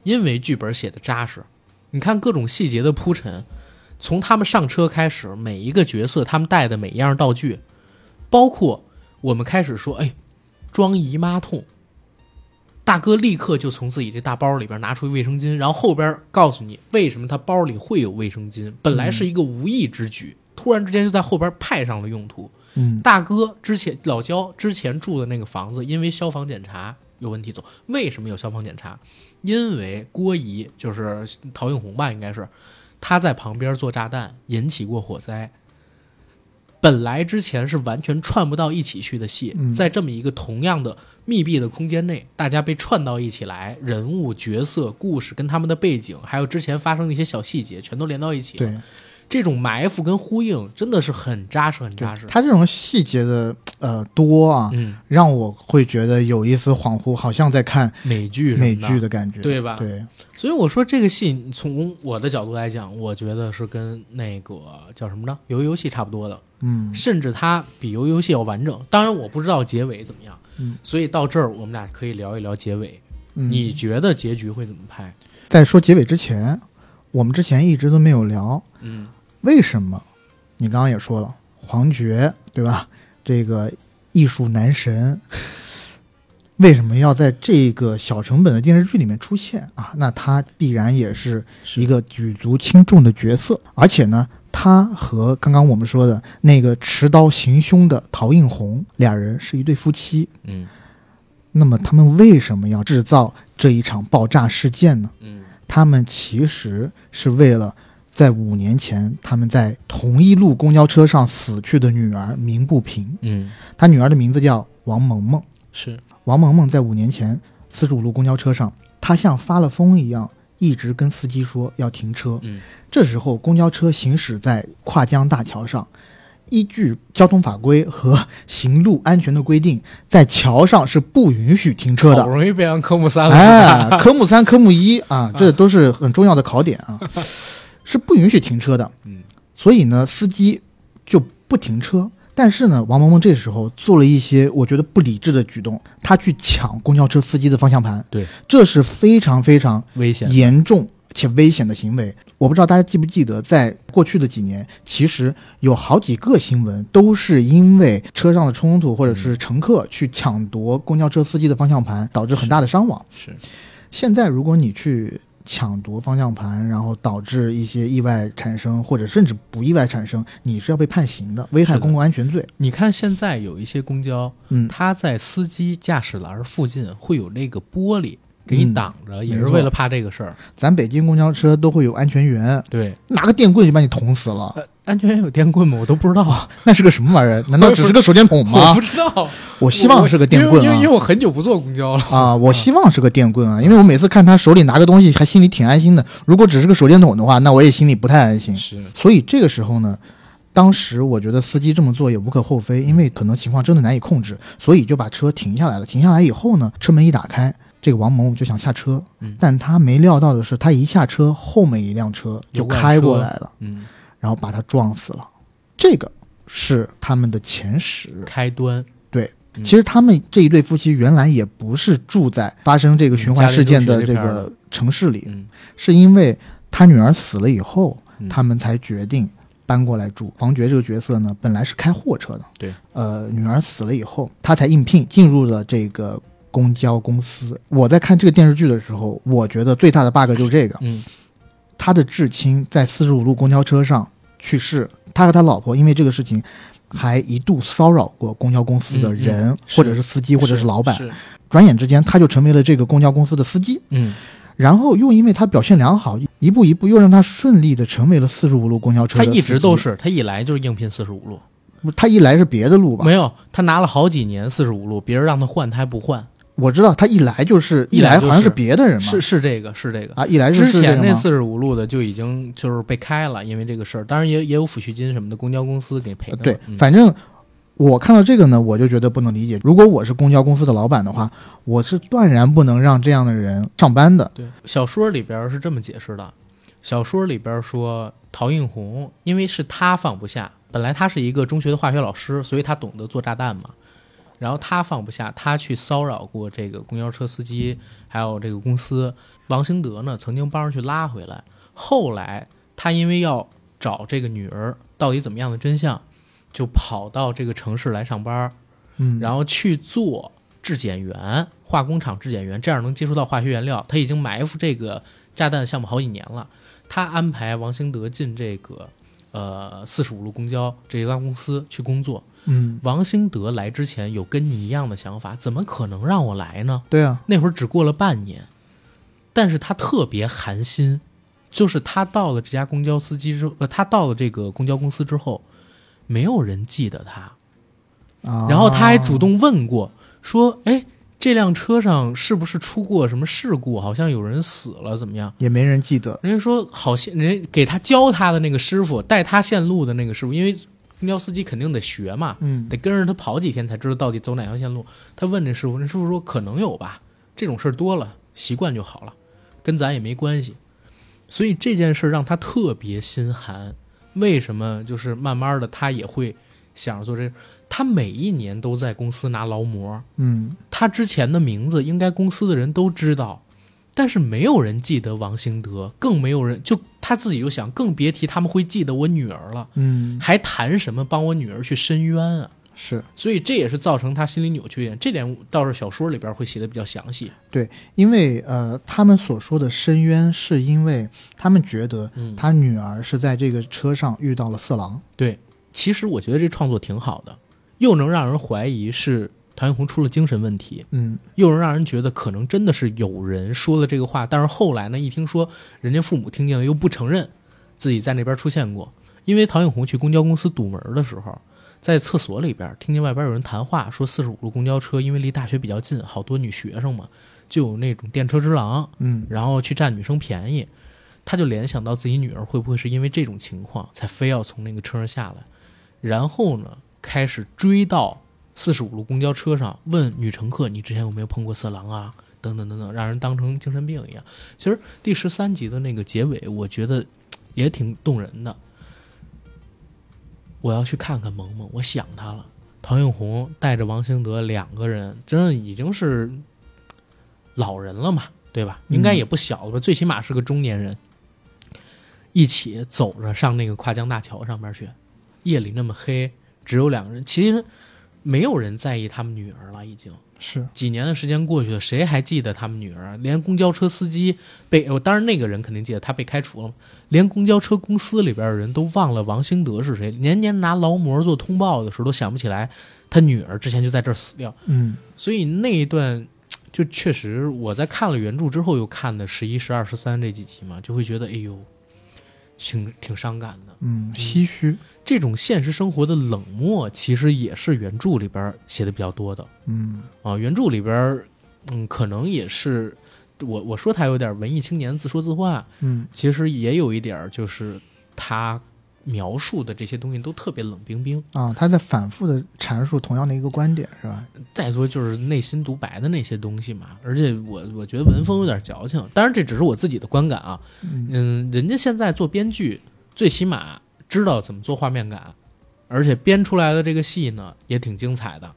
因为剧本写的扎实。你看各种细节的铺陈，从他们上车开始，每一个角色他们带的每一样道具，包括我们开始说，哎，装姨妈痛，大哥立刻就从自己这大包里边拿出卫生巾，然后后边告诉你为什么他包里会有卫生巾，本来是一个无意之举，突然之间就在后边派上了用途。嗯，大哥之前老焦之前住的那个房子，因为消防检查有问题走，为什么有消防检查？因为郭姨就是陶映红吧，应该是他在旁边做炸弹，引起过火灾。本来之前是完全串不到一起去的戏，嗯，在这么一个同样的密闭的空间内，大家被串到一起来，人物、角色、故事跟他们的背景，还有之前发生的一些小细节，全都连到一起了。对，这种埋伏跟呼应真的是很扎实，很扎实。他这种细节的呃多啊，嗯，让我会觉得有一丝恍惚，好像在看美剧美剧的感觉，对吧？对。所以我说这个戏，从我的角度来讲，我觉得是跟那个叫什么呢，游游戏差不多的。嗯，甚至它比游游戏要完整。当然我不知道结尾怎么样，嗯，所以到这儿我们俩可以聊一聊结尾，嗯，你觉得结局会怎么拍？在说结尾之前，我们之前一直都没有聊，嗯，为什么你刚刚也说了黄觉，对吧，这个艺术男神为什么要在这个小成本的电视剧里面出现啊？那他必然也是一个举足轻重的角色，而且呢他和刚刚我们说的那个持刀行凶的陶映红俩人是一对夫妻，嗯，那么他们为什么要制造这一场爆炸事件呢？嗯，他们其实是为了在五年前他们在同一路公交车上死去的女儿鸣不平，嗯，他女儿的名字叫王萌萌，是王萌萌在五年前四十五路公交车上，她像发了疯一样一直跟司机说要停车，嗯，这时候公交车行驶在跨江大桥上，依据交通法规和行路安全的规定，在桥上是不允许停车的。好容易变成科目三了，哎，科目三、科目一啊，这都是很重要的考点啊，是不允许停车的。嗯，所以呢，司机就不停车。但是呢，王萌萌这时候做了一些我觉得不理智的举动，他去抢公交车司机的方向盘，对，这是非常非常危险、严重且危险的行为。我不知道大家记不记得，在过去的几年，其实有好几个新闻都是因为车上的冲突或者是乘客去抢夺公交车司机的方向盘，导致很大的伤亡。是，是现在如果你去抢夺方向盘，然后导致一些意外产生，或者甚至不意外产生，你是要被判刑的，危害公共安全罪。你看现在有一些公交，嗯，它在司机驾驶栏附近会有那个玻璃给你挡着，嗯，也是为了怕这个事儿。咱北京公交车都会有安全员，对，拿个电棍就把你捅死了。呃、安全员有电棍吗？我都不知道，啊，那是个什么玩意儿？难道只是个手电筒吗？我不知道。我希望是个电棍，啊，因为因为我很久不坐公交了啊！我希望是个电棍啊，因为我每次看他手里拿个东西，还心里挺安心的。如果只是个手电筒的话，那我也心里不太安心。是，所以这个时候呢，当时我觉得司机这么做也无可厚非，因为可能情况真的难以控制，所以就把车停下来了。停下来以后呢，车门一打开，这个王萌就想下车，嗯，但他没料到的是，他一下车，后面一辆车就开过来了，嗯，然后把他撞死了。这个是他们的前史开端，对。其实他们这一对夫妻原来也不是住在发生这个循环事件的这个城市里，嗯，是因为他女儿死了以后，嗯，他们才决定搬过来住。黄觉这个角色呢，本来是开货车的，对，呃，女儿死了以后，他才应聘进入了这个公交公司。我在看这个电视剧的时候，我觉得最大的 bug 就是这个，嗯，他的至亲在四十五路公交车上去世，他和他老婆因为这个事情还一度骚扰过公交公司的人，嗯嗯，或者是司机，是，或者是老板。是，转眼之间他就成为了这个公交公司的司机，嗯，然后又因为他表现良好，一步一步又让他顺利的成为了四十五路公交车的司机。他一直都是，他一来就是应聘四十五路，他一来是别的路吧？没有，他拿了好几年四十五路，别人让他换他还不换，我知道他一来就是一来好像是别的人嘛，是是这个是这个啊，一来就是之前那四十五路的就已经就是被开了，因为这个事儿，当然也也有抚恤金什么的，公交公司给赔的。对，嗯、反正我看到这个呢，我就觉得不能理解。如果我是公交公司的老板的话，我是断然不能让这样的人上班的。对，小说里边是这么解释的，小说里边说陶映红，因为是他放不下，本来他是一个中学的化学老师，所以他懂得做炸弹嘛。然后他放不下，他去骚扰过这个公交车司机，还有这个公司。王兴德呢，曾经帮着去拉回来。后来他因为要找这个女儿到底怎么样的真相，就跑到这个城市来上班，嗯，然后去做质检员，化工厂质检员，这样能接触到化学原料。他已经埋伏这个炸弹项目好几年了。他安排王兴德进这个呃四十五路公交这家公司去工作。嗯，王兴德来之前有跟你一样的想法，怎么可能让我来呢？对啊，那会儿只过了半年，但是他特别寒心，就是他到了这家公交司机之，呃，他到了这个公交公司之后，没有人记得他，哦、然后他还主动问过，说，哎，这辆车上是不是出过什么事故？好像有人死了，怎么样？也没人记得。人家说好像人家给他教他的那个师傅，带他线路的那个师傅，因为公交司机肯定得学嘛，嗯，得跟着他跑几天才知道到底走哪条线路。他问这师傅，那师傅说可能有吧，这种事儿多了，习惯就好了，跟咱也没关系。所以这件事让他特别心寒。为什么？就是慢慢的他也会想着做这事。他每一年都在公司拿劳模，嗯，他之前的名字应该公司的人都知道，但是没有人记得王兴德，更没有人，就他自己就想，更别提他们会记得我女儿了，嗯，还谈什么帮我女儿去申冤啊？是，所以这也是造成他心理扭曲一点，这点倒是小说里边会写的比较详细。对，因为呃，他们所说的申冤，是因为他们觉得他女儿是在这个车上遇到了色狼。嗯、对，其实我觉得这创作挺好的，又能让人怀疑是陶映红出了精神问题，嗯，又能让人觉得可能真的是有人说了这个话，但是后来呢，一听说人家父母听见了，又不承认自己在那边出现过。因为陶映红去公交公司堵门的时候，在厕所里边听见外边有人谈话，说四十五路公交车因为离大学比较近，好多女学生嘛，就有那种电车之狼，嗯，然后去占女生便宜，他就联想到自己女儿会不会是因为这种情况才非要从那个车上下来，然后呢，开始追到四十五路公交车上，问女乘客你之前有没有碰过色狼啊，等等等等，让人当成精神病一样。其实第十三集的那个结尾我觉得也挺动人的，我要去看看萌萌，我想她了。陶映红带着王兴德两个人真的已经是老人了嘛，对吧，应该也不小了吧，嗯、最起码是个中年人，一起走着上那个跨江大桥上面去，夜里那么黑，只有两个人，其实没有人在意他们女儿了，已经是几年的时间过去了，谁还记得他们女儿？连公交车司机被、哦、当然那个人肯定记得，他被开除了，连公交车公司里边的人都忘了王兴德是谁，年年拿劳模做通报的时候都想不起来他女儿之前就在这儿死掉。嗯，所以那一段就确实我在看了原著之后又看的十一、十二、十三这几集嘛，就会觉得哎呦挺挺伤感的，嗯，唏嘘。这种现实生活的冷漠，其实也是原著里边写的比较多的，嗯啊，原著里边，嗯，可能也是我我说他有点文艺青年自说自话，嗯，其实也有一点就是他描述的这些东西都特别冷冰冰啊，他在反复的阐述同样的一个观点，是吧？再说就是内心独白的那些东西嘛，而且我我觉得文风有点矫情，当然这只是我自己的观感啊，嗯，人家现在做编剧，最起码知道怎么做画面感，而且编出来的这个戏呢也挺精彩的，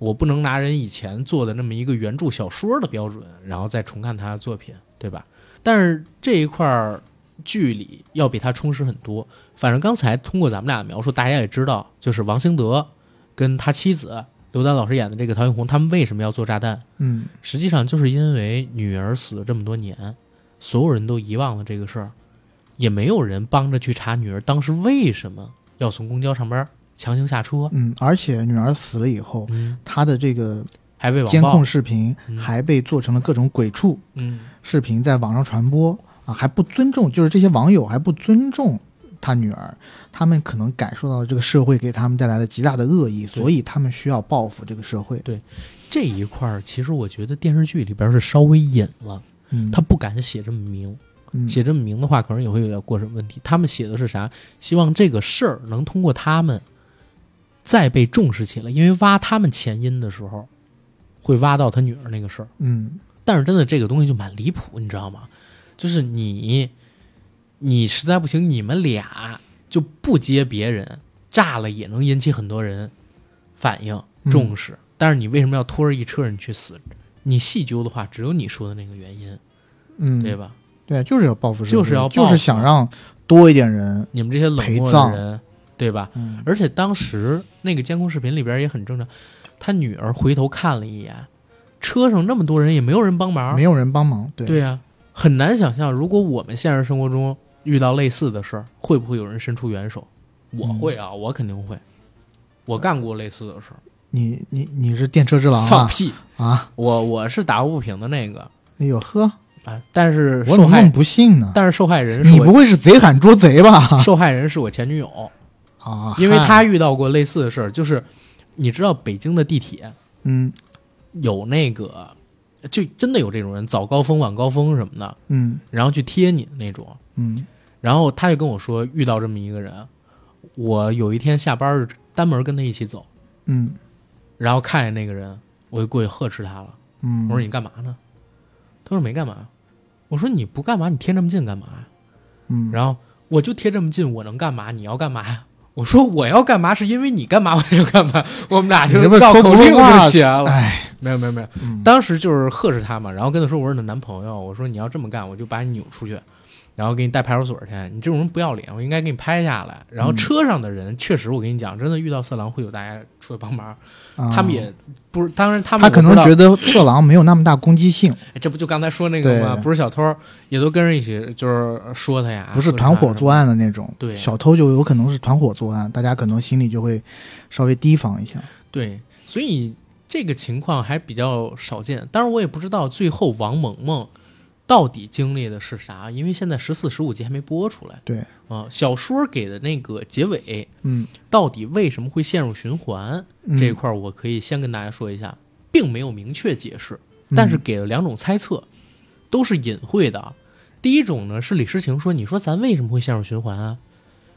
我不能拿人以前做的那么一个原著小说的标准，然后再重看他的作品，对吧？但是这一块儿。剧里要比他充实很多，反正刚才通过咱们俩的描述大家也知道，就是王兴德跟他妻子刘丹老师演的这个陶映红他们为什么要做炸弹，嗯，实际上就是因为女儿死了这么多年，所有人都遗忘了这个事儿，也没有人帮着去查女儿当时为什么要从公交上边强行下车，嗯，而且女儿死了以后，嗯，她的这个还被监控视频还被做成了各种鬼畜，嗯，视频在网上传播啊，还不尊重，就是这些网友还不尊重他女儿，他们可能感受到这个社会给他们带来了极大的恶意，所以他们需要报复这个社会。对，这一块其实我觉得电视剧里边是稍微隐了，嗯，他不敢写这么明，嗯，写这么明的话可能也会有点过审问题。他们写的是啥？希望这个事儿能通过他们再被重视起来，因为挖他们前因的时候会挖到他女儿那个事儿。嗯，但是真的这个东西就蛮离谱，你知道吗？就是你你实在不行你们俩就不接别人，炸了也能引起很多人反应重视，嗯，但是你为什么要拖着一车人去死？你细究的话只有你说的那个原因，嗯，对吧？对，就是要报复，就是要报复，就是想让多一点人，你们这些冷漠的人，对吧？嗯，而且当时那个监控视频里边也很正常，他女儿回头看了一眼，车上那么多人也没有人帮忙，没有人帮忙，对对啊，很难想象如果我们现实生活中遇到类似的事儿，会不会有人伸出援手？我会啊，嗯，我肯定会，我干过类似的事儿。你你你是电车之狼啊？放屁啊！我我是打抱不平的那个。哎呦呵，啊！但是受害我怎么那么不幸呢？但是受害人是我，你不会是贼喊捉贼吧？受害人是我前女友啊，因为她遇到过类似的事儿，就是你知道北京的地铁，嗯，有那个。就真的有这种人，早高峰晚高峰什么的，嗯，然后去贴你的那种，嗯，然后他就跟我说遇到这么一个人，我有一天下班单门跟他一起走，嗯，然后看见那个人我就过去呵斥他了，嗯，我说你干嘛呢？他说没干嘛。我说你不干嘛你贴这么近干嘛呀？嗯，然后我就贴这么近我能干嘛？你要干嘛呀？我说我要干嘛是因为你干嘛我才要干嘛，我们俩就绕口令就写了。哎，没有没有没有，嗯，当时就是呵斥他嘛，然后跟他说我是你的男朋友，我说你要这么干我就把你扭出去，然后给你带派出所去，你这种人不要脸，我应该给你拍下来。然后车上的人，嗯，确实我跟你讲，真的遇到色狼会有大家出来帮忙，嗯，他们也不是，当然他们他可能觉得色狼没有那么大攻击性，哎，这不就刚才说那个吗？不是小偷也都跟人一起就是说他呀，不是团伙作案的那种，对，小偷就有可能是团伙作案，大家可能心里就会稍微提防一下。对，所以这个情况还比较少见，当然我也不知道最后王萌萌到底经历的是啥？因为现在十四、十五集还没播出来。对啊，呃，小说给的那个结尾，嗯，到底为什么会陷入循环，嗯，这一块，我可以先跟大家说一下，并没有明确解释，但是给了两种猜测，嗯，都是隐晦的。第一种呢是李诗情说：“你说咱为什么会陷入循环啊？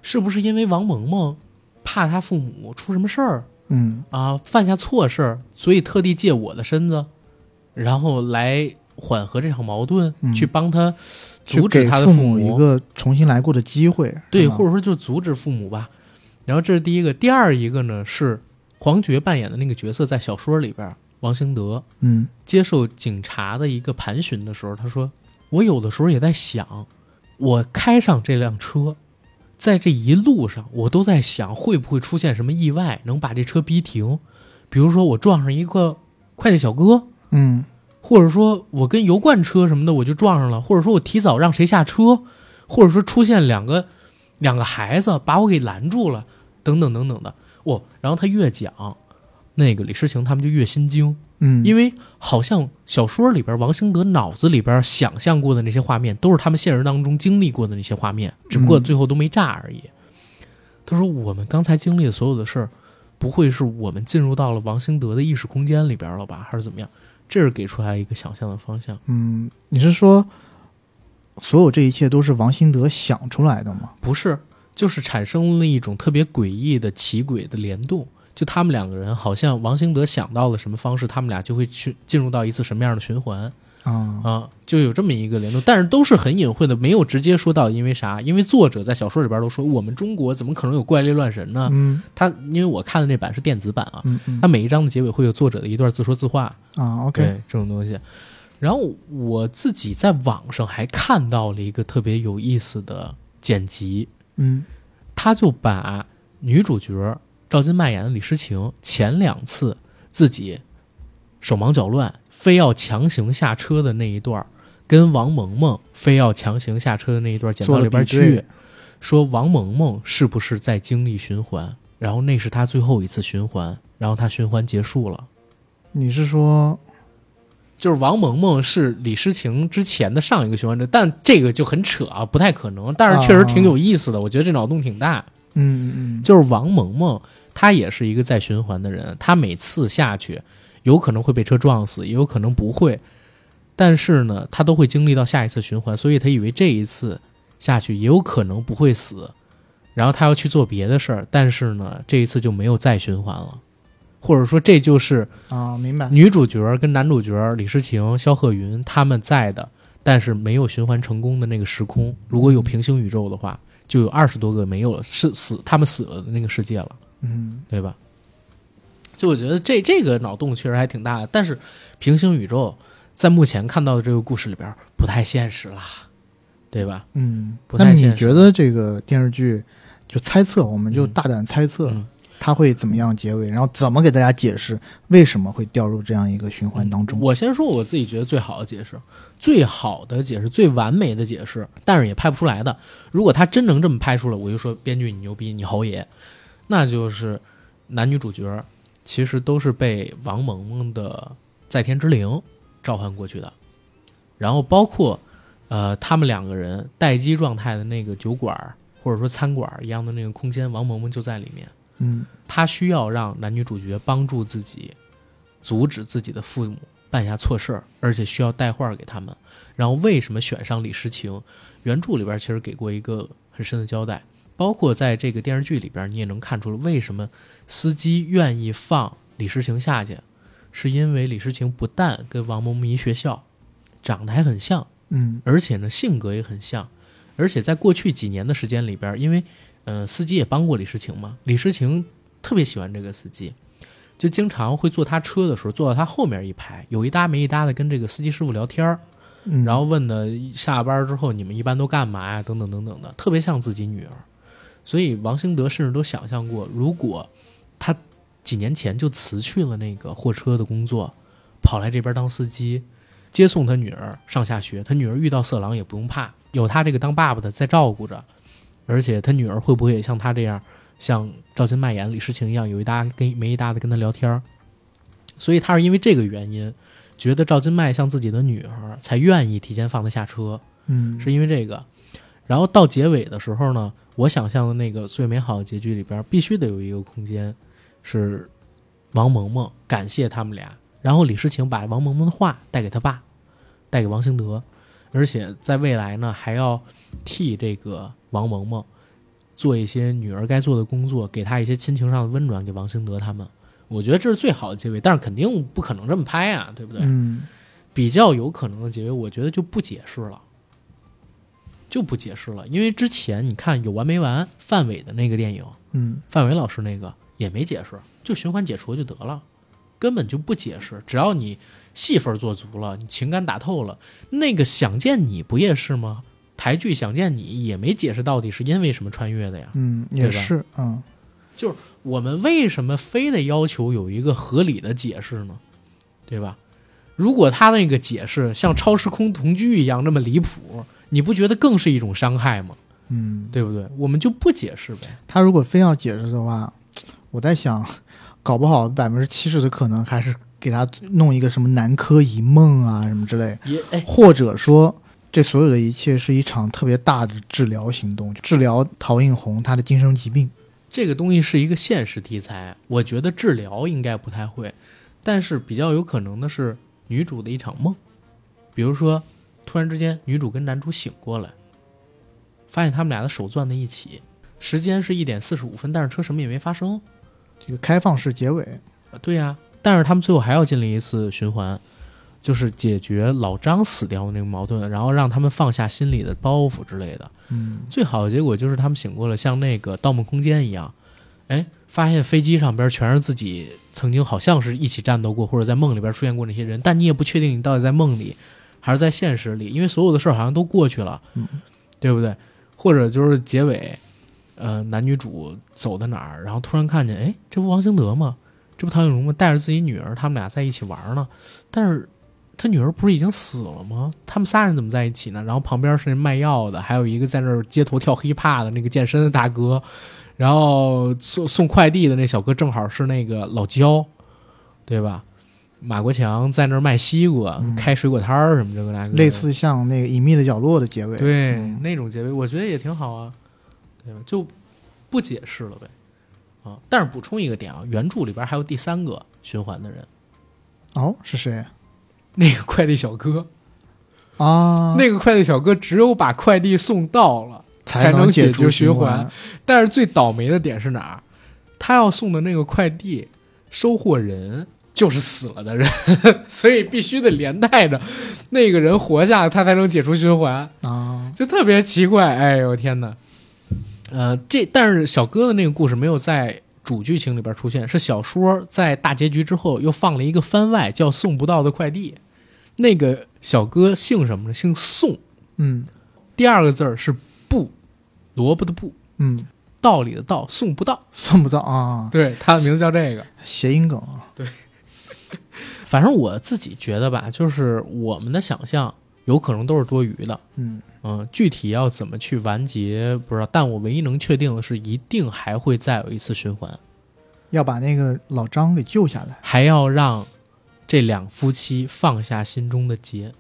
是不是因为王萌萌怕他父母出什么事儿？嗯啊，犯下错事儿，所以特地借我的身子，然后来。”缓和这场矛盾，嗯，去帮他阻止他的父母一个重新来过的机会，对，或者说就阻止父母吧。然后这是第一个。第二一个呢是黄觉扮演的那个角色，在小说里边王兴德，嗯，接受警察的一个盘询的时候，他说我有的时候也在想，我开上这辆车在这一路上我都在想会不会出现什么意外能把这车逼停，比如说我撞上一个快递小哥，嗯，或者说我跟油罐车什么的我就撞上了，或者说我提早让谁下车，或者说出现两个两个孩子把我给拦住了，等等等等的。哦，然后他越讲那个李诗情他们就越心惊，嗯，因为好像小说里边王兴德脑子里边想象过的那些画面都是他们现实当中经历过的那些画面，只不过最后都没炸而已，嗯，他说我们刚才经历的所有的事儿，不会是我们进入到了王兴德的意识空间里边了吧，还是怎么样？这是给出来一个想象的方向。嗯，你是说所有这一切都是王兴德想出来的吗？不是，就是产生了一种特别诡异的奇诡的联动，就他们两个人好像王兴德想到了什么方式，他们俩就会去进入到一次什么样的循环，嗯，啊，就有这么一个联动，但是都是很隐晦的，没有直接说到因为啥，因为作者在小说里边都说我们中国怎么可能有怪力乱神呢，嗯，他因为我看的那版是电子版啊，嗯嗯，他每一章的结尾会有作者的一段自说自话啊 ，OK， 对这种东西。然后我自己在网上还看到了一个特别有意思的剪辑，嗯，他就把女主角赵今麦演的李诗情前两次自己手忙脚乱非要强行下车的那一段，跟王萌萌非要强行下车的那一段剪到里边去，说王萌萌是不是在经历循环，然后那是他最后一次循环，然后他循环结束了。你是说就是王萌萌是李诗情之前的上一个循环者，但这个就很扯啊，不太可能，但是确实挺有意思的，哦、我觉得这脑洞挺大。嗯嗯，就是王萌萌他也是一个在循环的人，他每次下去有可能会被车撞死，也有可能不会，但是呢他都会经历到下一次循环，所以他以为这一次下去也有可能不会死，然后他要去做别的事儿，但是呢这一次就没有再循环了，或者说这就是啊，明白女主角跟男主角李诗情、萧鹤云他们在的但是没有循环成功的那个时空，如果有平行宇宙的话就有二十多个没有了，是死他们死了的那个世界了，嗯，对吧？就我觉得这这个脑洞确实还挺大的，但是平行宇宙在目前看到的这个故事里边不太现实啦，对吧？嗯，不太现实。那你觉得这个电视剧就猜测，我们就大胆猜测它会怎么样结尾，嗯嗯、然后怎么给大家解释为什么会掉入这样一个循环当中？嗯、我先说我自己觉得最好的解释。最好的解释，最完美的解释，但是也拍不出来的。如果他真能这么拍出来，我就说编剧你牛逼，你侯爷。那就是男女主角其实都是被王萌萌的在天之灵召唤过去的，然后包括呃他们两个人待机状态的那个酒馆或者说餐馆一样的那个空间，王萌萌就在里面。嗯，他需要让男女主角帮助自己，阻止自己的父母办下错事儿，而且需要带话给他们。然后为什么选上李诗情，原著里边其实给过一个很深的交代，包括在这个电视剧里边你也能看出了为什么司机愿意放李诗情下去，是因为李诗情不但跟王萌萌一学校，长得还很像，嗯，而且呢性格也很像，而且在过去几年的时间里边，因为呃司机也帮过李诗情嘛，李诗情特别喜欢这个司机，就经常会坐他车的时候坐到他后面一排，有一搭没一搭的跟这个司机师傅聊天、嗯、然后问的下班之后你们一般都干嘛呀、啊、等等等等的，特别像自己女儿。所以王兴德甚至都想象过，如果他几年前就辞去了那个货车的工作，跑来这边当司机接送他女儿上下学，他女儿遇到色狼也不用怕，有他这个当爸爸的在照顾着，而且他女儿会不会也像他这样，像赵今麦演李诗情一样，有一搭跟没一搭的跟他聊天。所以他是因为这个原因觉得赵今麦像自己的女儿，才愿意提前放他下车，嗯，是因为这个。然后到结尾的时候呢，我想象的那个最美好的结局里边必须得有一个空间是王萌萌感谢他们俩，然后李诗情把王萌萌的话带给他爸，带给王兴德，而且在未来呢还要替这个王萌萌做一些女儿该做的工作，给他一些亲情上的温暖，给王兴德他们。我觉得这是最好的结尾，但是肯定不可能这么拍啊，对不对？嗯，比较有可能的结尾我觉得就不解释了，就不解释了。因为之前你看有完没完范伟的那个电影，嗯，范伟老师那个也没解释，就循环解除就得了，根本就不解释。只要你戏份做足了，你情感打透了，那个想见你不也是吗？台剧想见你也没解释到底是因为什么穿越的呀，嗯，也是，嗯，就是我们为什么非得要求有一个合理的解释呢？对吧？如果他那个解释像超时空同居一样那么离谱，你不觉得更是一种伤害吗？嗯，对不对？我们就不解释呗。他如果非要解释的话，我在想，搞不好百分之七十的可能还是给他弄一个什么南柯一梦啊什么之类，或者说这所有的一切是一场特别大的治疗行动，治疗陶映红他的精神疾病。这个东西是一个现实题材，我觉得治疗应该不太会，但是比较有可能的是女主的一场梦，比如说突然之间女主跟男主醒过来，发现他们俩的手攥在一起，时间是一点四十五分，但是车什么也没发生，这个开放式结尾。对呀、啊，但是他们最后还要经历一次循环，就是解决老张死掉的那个矛盾，然后让他们放下心里的包袱之类的。嗯，最好的结果就是他们醒过了，像那个《盗梦空间》一样，哎，发现飞机上边全是自己曾经好像是一起战斗过，或者在梦里边出现过那些人，但你也不确定你到底在梦里还是在现实里，因为所有的事儿好像都过去了，嗯，对不对？或者就是结尾，呃，男女主走到哪儿，然后突然看见，哎，这不王兴德吗？这不陶映蓉吗？带着自己女儿，他们俩在一起玩呢，但是他女儿不是已经死了吗？他们仨人怎么在一起呢？然后旁边是卖药的，还有一个在那儿街头跳 hiphop 的那个健身的大哥，然后送送快递的那小哥正好是那个老焦，对吧？马国强在那儿卖西瓜、嗯、开水果摊儿什么这个那个，类似像那个隐秘的角落的结尾，对、嗯、那种结尾我觉得也挺好啊，对吧，就不解释了呗啊。但是补充一个点啊，原著里边还有第三个循环的人，哦是谁？那个快递小哥啊，那个快递小哥只有把快递送到了才能解除循环，但是最倒霉的点是哪儿？他要送的那个快递收货人就是死了的人，所以必须得连带着那个人活下，他才能解除循环啊，就特别奇怪。哎呦天哪！呃，这但是小哥的那个故事没有在主剧情里边出现，是小说在大结局之后又放了一个番外，叫《送不到的快递》。那个小哥姓什么呢？姓宋，嗯，第二个字是不，萝卜的不，嗯。道理的道，送不到，送不到啊！对，他的名字叫这个谐音梗啊。对，反正我自己觉得吧，就是我们的想象有可能都是多余的。嗯嗯、呃，具体要怎么去完结不知道，但我唯一能确定的是，一定还会再有一次循环，要把那个老张给救下来，还要让这两夫妻放下心中的结。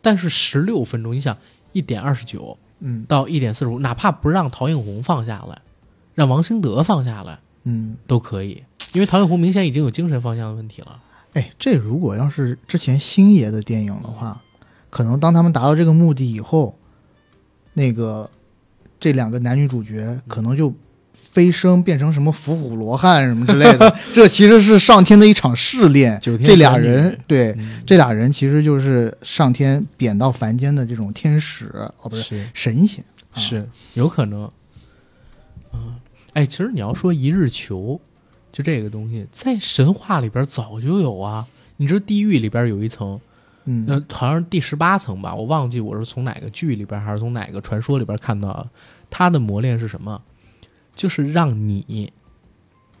但是十六分钟，你想一点二十九，嗯，到一点四十五，哪怕不让陶映红放下来。让王兴德放下来，嗯，都可以，因为陶映红明显已经有精神方向的问题了。哎，这如果要是之前星爷的电影的话，可能当他们达到这个目的以后，那个这两个男女主角可能就飞升变成什么伏虎罗汉什么之类的，这其实是上天的一场试炼。这俩人，对、嗯，这俩人其实就是上天贬到凡间的这种天使，哦，不是，是神仙，啊、是有可能，嗯。哎，其实你要说一日囚，就这个东西在神话里边早就有啊。你知道地狱里边有一层，嗯，呃、好像是第十八层吧，我忘记我是从哪个剧里边还是从哪个传说里边看到的。它的磨练是什么？就是让你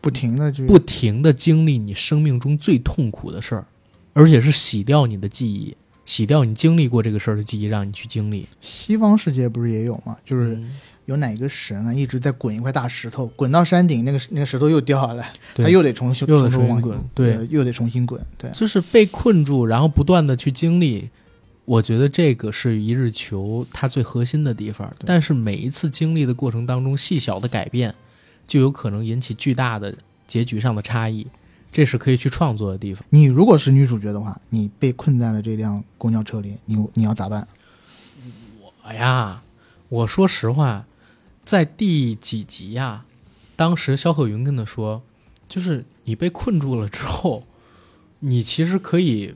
不停的不停的经历你生命中最痛苦的事儿，而且是洗掉你的记忆，洗掉你经历过这个事儿的记忆，让你去经历。西方世界不是也有吗？就是。嗯，有哪个神啊，一直在滚一块大石头，滚到山顶，那个那个石头又掉下来，他又得重新又得重新滚，对、呃，又得重新滚，对，就是被困住，然后不断的去经历。我觉得这个是一日囚它最核心的地方，但是每一次经历的过程当中，细小的改变就有可能引起巨大的结局上的差异，这是可以去创作的地方。你如果是女主角的话，你被困在了这辆公交车里，你你要咋办？我呀，我说实话。在第几集呀、啊？当时萧鹤云跟他说，就是你被困住了之后，你其实可以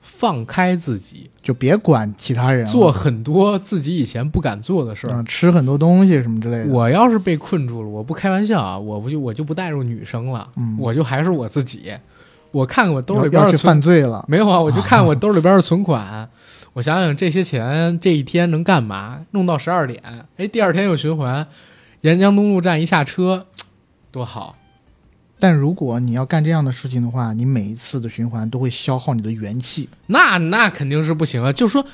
放开自己，就别管其他人，做很多自己以前不敢做的事儿、嗯，吃很多东西什么之类的。我要是被困住了，我不开玩笑啊，我不就我就不带入女生了、嗯，我就还是我自己。我看我兜里边的存款，没有啊，我就看我兜里边的存款。啊我想想这些钱这一天能干嘛，弄到十二点，哎，第二天有循环，沿江东路站一下车，多好。但如果你要干这样的事情的话，你每一次的循环都会消耗你的元气，那那肯定是不行啊。就是说，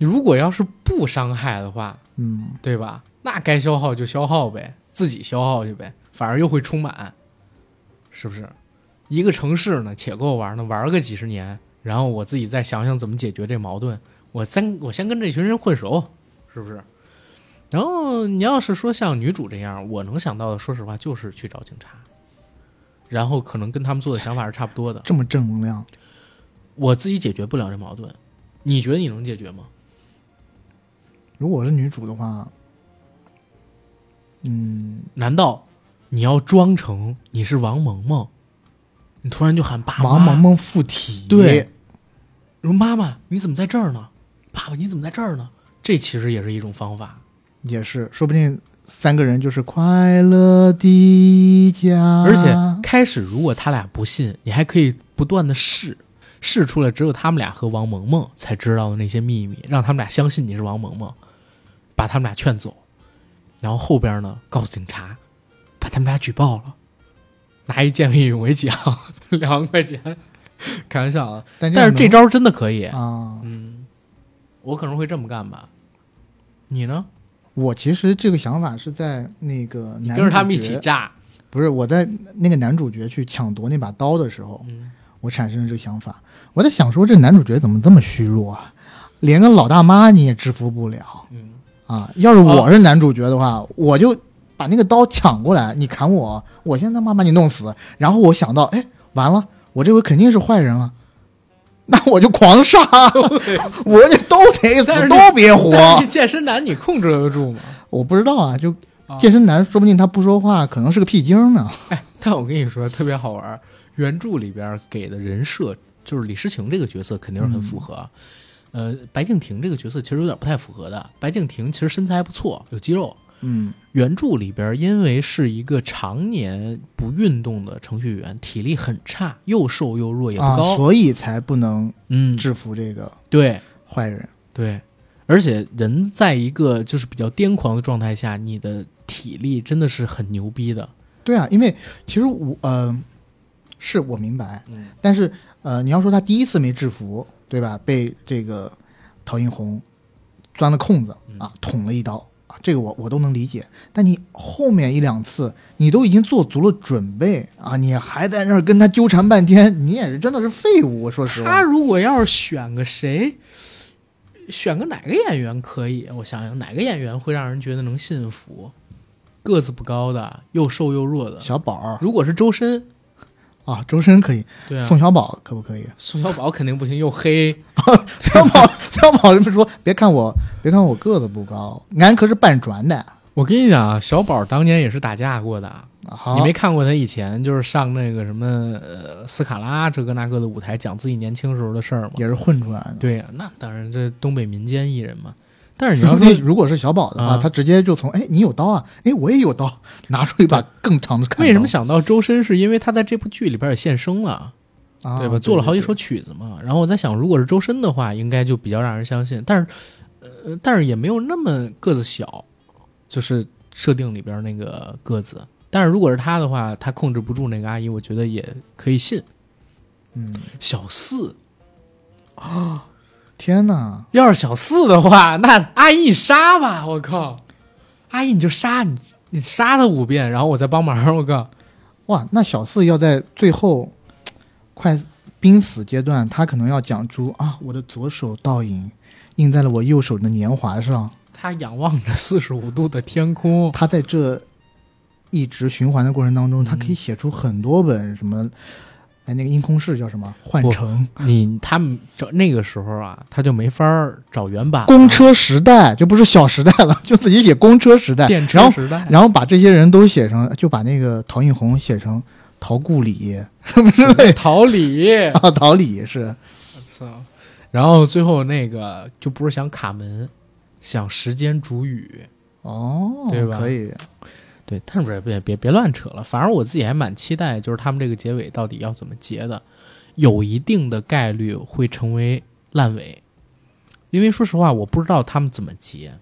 如果要是不伤害的话，嗯，对吧？那该消耗就消耗呗，自己消耗去呗，反而又会充满，是不是？一个城市呢，且够玩呢，玩个几十年，然后我自己再想想怎么解决这矛盾。我先我先跟这群人混熟，是不是？然后你要是说像女主这样，我能想到的，说实话就是去找警察，然后可能跟他们做的想法是差不多的。这么正能量，我自己解决不了这矛盾，你觉得你能解决吗？如果我是女主的话，嗯，难道你要装成你是王萌萌，你突然就喊爸妈？王萌萌附体，对，说妈妈你怎么在这儿呢？爸爸你怎么在这儿呢？这其实也是一种方法，也是说不定三个人就是快乐的家。而且开始如果他俩不信，你还可以不断的试试出来只有他们俩和王萌萌才知道的那些秘密，让他们俩相信你是王萌萌，把他们俩劝走，然后后边呢告诉警察把他们俩举报了，拿一见义勇为奖两万块钱，开玩笑啊，但是这招真的可以啊。嗯，我可能会这么干吧。你呢？我其实这个想法是在那个男主角，你跟着他们一起炸，不是我在那个男主角去抢夺那把刀的时候，嗯、我产生了这个想法，我在想说这男主角怎么这么虚弱啊，连个老大妈你也制服不了。嗯啊，要是我是男主角的话，哦、我就把那个刀抢过来，你砍我，我现在妈把你弄死。然后我想到，哎，完了，我这回肯定是坏人了，那我就狂杀，我这都得死，都别活。但是健身男你控制得住吗？我不知道啊，就健身男说不定他不说话，可能是个屁精呢。哎，但我跟你说特别好玩，原著里边给的人设就是李诗情这个角色肯定是很符合。嗯呃，白敬亭这个角色其实有点不太符合的。白敬亭其实身材还不错，有肌肉。嗯，原著里边因为是一个常年不运动的程序员，体力很差，又瘦又弱也不高，啊、所以才不能嗯制服这个对坏人、嗯、对, 对。而且人在一个就是比较癫狂的状态下，你的体力真的是很牛逼的。对啊，因为其实我呃是我明白，嗯、但是呃你要说他第一次没制服。对吧？被这个陶映红钻了空子啊，捅了一刀啊，这个我我都能理解。但你后面一两次，你都已经做足了准备啊，你还在那儿跟他纠缠半天，你也是真的是废物。我说实话，他如果要是选个谁，选个哪个演员可以？我想想，哪个演员会让人觉得能信服？个子不高的，又瘦又弱的小宝。如果是周深。啊，周深可以，对啊、宋小宝可不可以？宋小宝肯定不行，又黑。小宝，小宝这么说，别看我，别看我个子不高，俺可是搬砖的。我跟你讲啊，小宝当年也是打架过的。你没看过他以前就是上那个什么呃斯卡拉这个那个的舞台，讲自己年轻时候的事儿嘛，也是混出来的。对呀、啊，那当然，这东北民间艺人嘛。但是你要说，如果是小宝的话，啊、他直接就从哎，你有刀啊，哎，我也有刀，拿出一把更长的砍刀。为什么想到周深？是因为他在这部剧里边也现身了，啊、对吧？做了好几首曲子嘛。对对对，然后我在想，如果是周深的话，应该就比较让人相信。但是，呃，但是也没有那么个子小，就是设定里边那个个子。但是如果是他的话，他控制不住那个阿姨，我觉得也可以信。嗯，小四啊。天哪！要是小四的话，那阿姨你杀吧，我靠！阿姨你就杀你，你杀他五遍，然后我再帮忙，我靠！哇，那小四要在最后快濒死阶段，他可能要讲出啊，我的左手倒影印在了我右手的年华上。他仰望着四十五度的天空。他在这一直循环的过程当中，嗯、他可以写出很多本什么。哎，那个因空室叫什么？幻城。你他们找那个时候啊，他就没法找原版。公车时代就不是小时代了，就自己写公车时代、电车时代，然后，然后把这些人都写成，就把那个陶映红写成陶故里，是不是？陶里啊，陶里是。我操！然后最后那个就不是想卡门，想时间煮雨。哦，对吧？可以。对，但是别别别乱扯了。反正我自己还蛮期待，就是他们这个结尾到底要怎么结的，有一定的概率会成为烂尾，因为说实话，我不知道他们怎么结。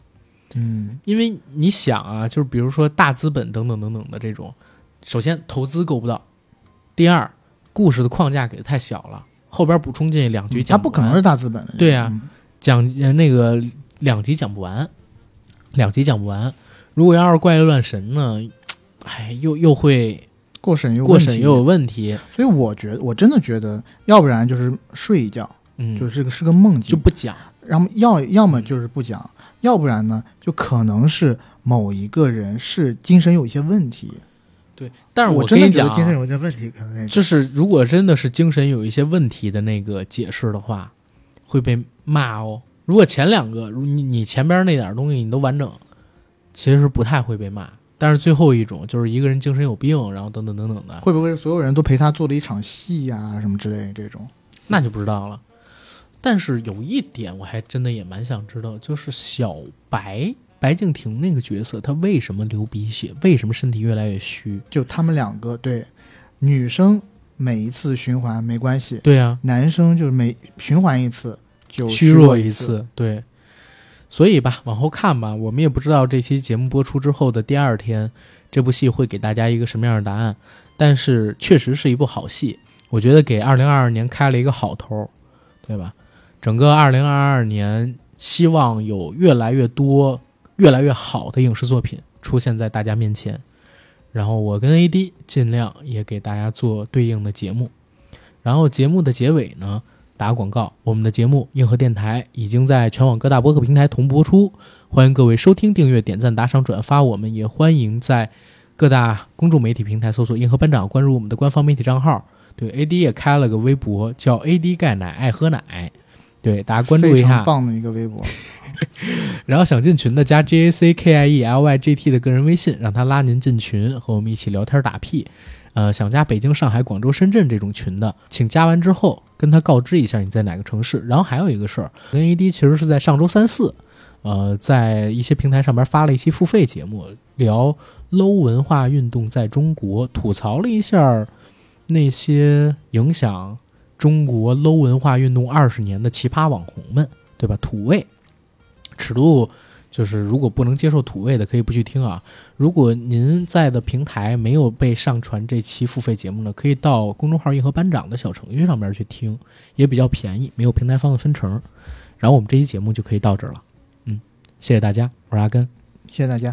嗯，因为你想啊，就是比如说大资本等等等等的这种，首先投资够不到，第二故事的框架给的太小了，后边补充进两集讲不完、嗯，他不可能是大资本的。对啊，嗯、讲那个两集讲不完，两集讲不完。如果要是怪力乱神呢，哎，又又会过审又过审又有问题，所以我觉得我真的觉得，要不然就是睡一觉，嗯，就是这个是个梦境就不讲，然后要要么就是不讲，嗯、要不然呢就可能是某一个人是精神有一些问题，对，但是我跟你讲，精神有一些问题可能就是如果真的是精神有一些问题的那个解释的话，会被骂哦。如果前两个你你前边那点东西你都完整。其实不太会被骂，但是最后一种就是一个人精神有病，然后等等等等的，会不会所有人都陪他做了一场戏啊什么之类的这种，那就不知道了。但是有一点我还真的也蛮想知道，就是小白白敬亭那个角色，他为什么流鼻血，为什么身体越来越虚？就他们两个，对，女生每一次循环没关系，对啊，男生就是每循环一次就虚弱一次，虚弱一次，对。所以吧，往后看吧，我们也不知道这期节目播出之后的第二天，这部戏会给大家一个什么样的答案。但是确实是一部好戏，我觉得给二零二二年开了一个好头，对吧？整个二零二二年，希望有越来越多、越来越好的影视作品出现在大家面前。然后我跟 A D 尽量也给大家做对应的节目。然后节目的结尾呢打广告，我们的节目硬核电台已经在全网各大播客平台同播出，欢迎各位收听、订阅、点赞、打赏、转发，我们也欢迎在各大公众媒体平台搜索硬核班长，关注我们的官方媒体账号。对 A D 也开了个微博叫 A D 钙奶爱喝奶，对大家关注一下，非常棒的一个微博然后想进群的加 J A C K I E L Y G T 的个人微信，让他拉您进群和我们一起聊天打屁。呃，想加北京、上海、广州、深圳这种群的，请加完之后跟他告知一下你在哪个城市。然后还有一个事儿，跟 A D 其实是在上周三四呃，在一些平台上面发了一期付费节目，聊 low 文化运动在中国，吐槽了一下那些影响中国 low 文化运动二十年的奇葩网红们，对吧？土味尺度就是如果不能接受土味的可以不去听啊。如果您在的平台没有被上传这期付费节目呢，可以到公众号硬核班长的小程序上面去听，也比较便宜，没有平台方的分成。然后我们这期节目就可以到这儿了。嗯，谢谢大家，我是阿根，谢谢大家。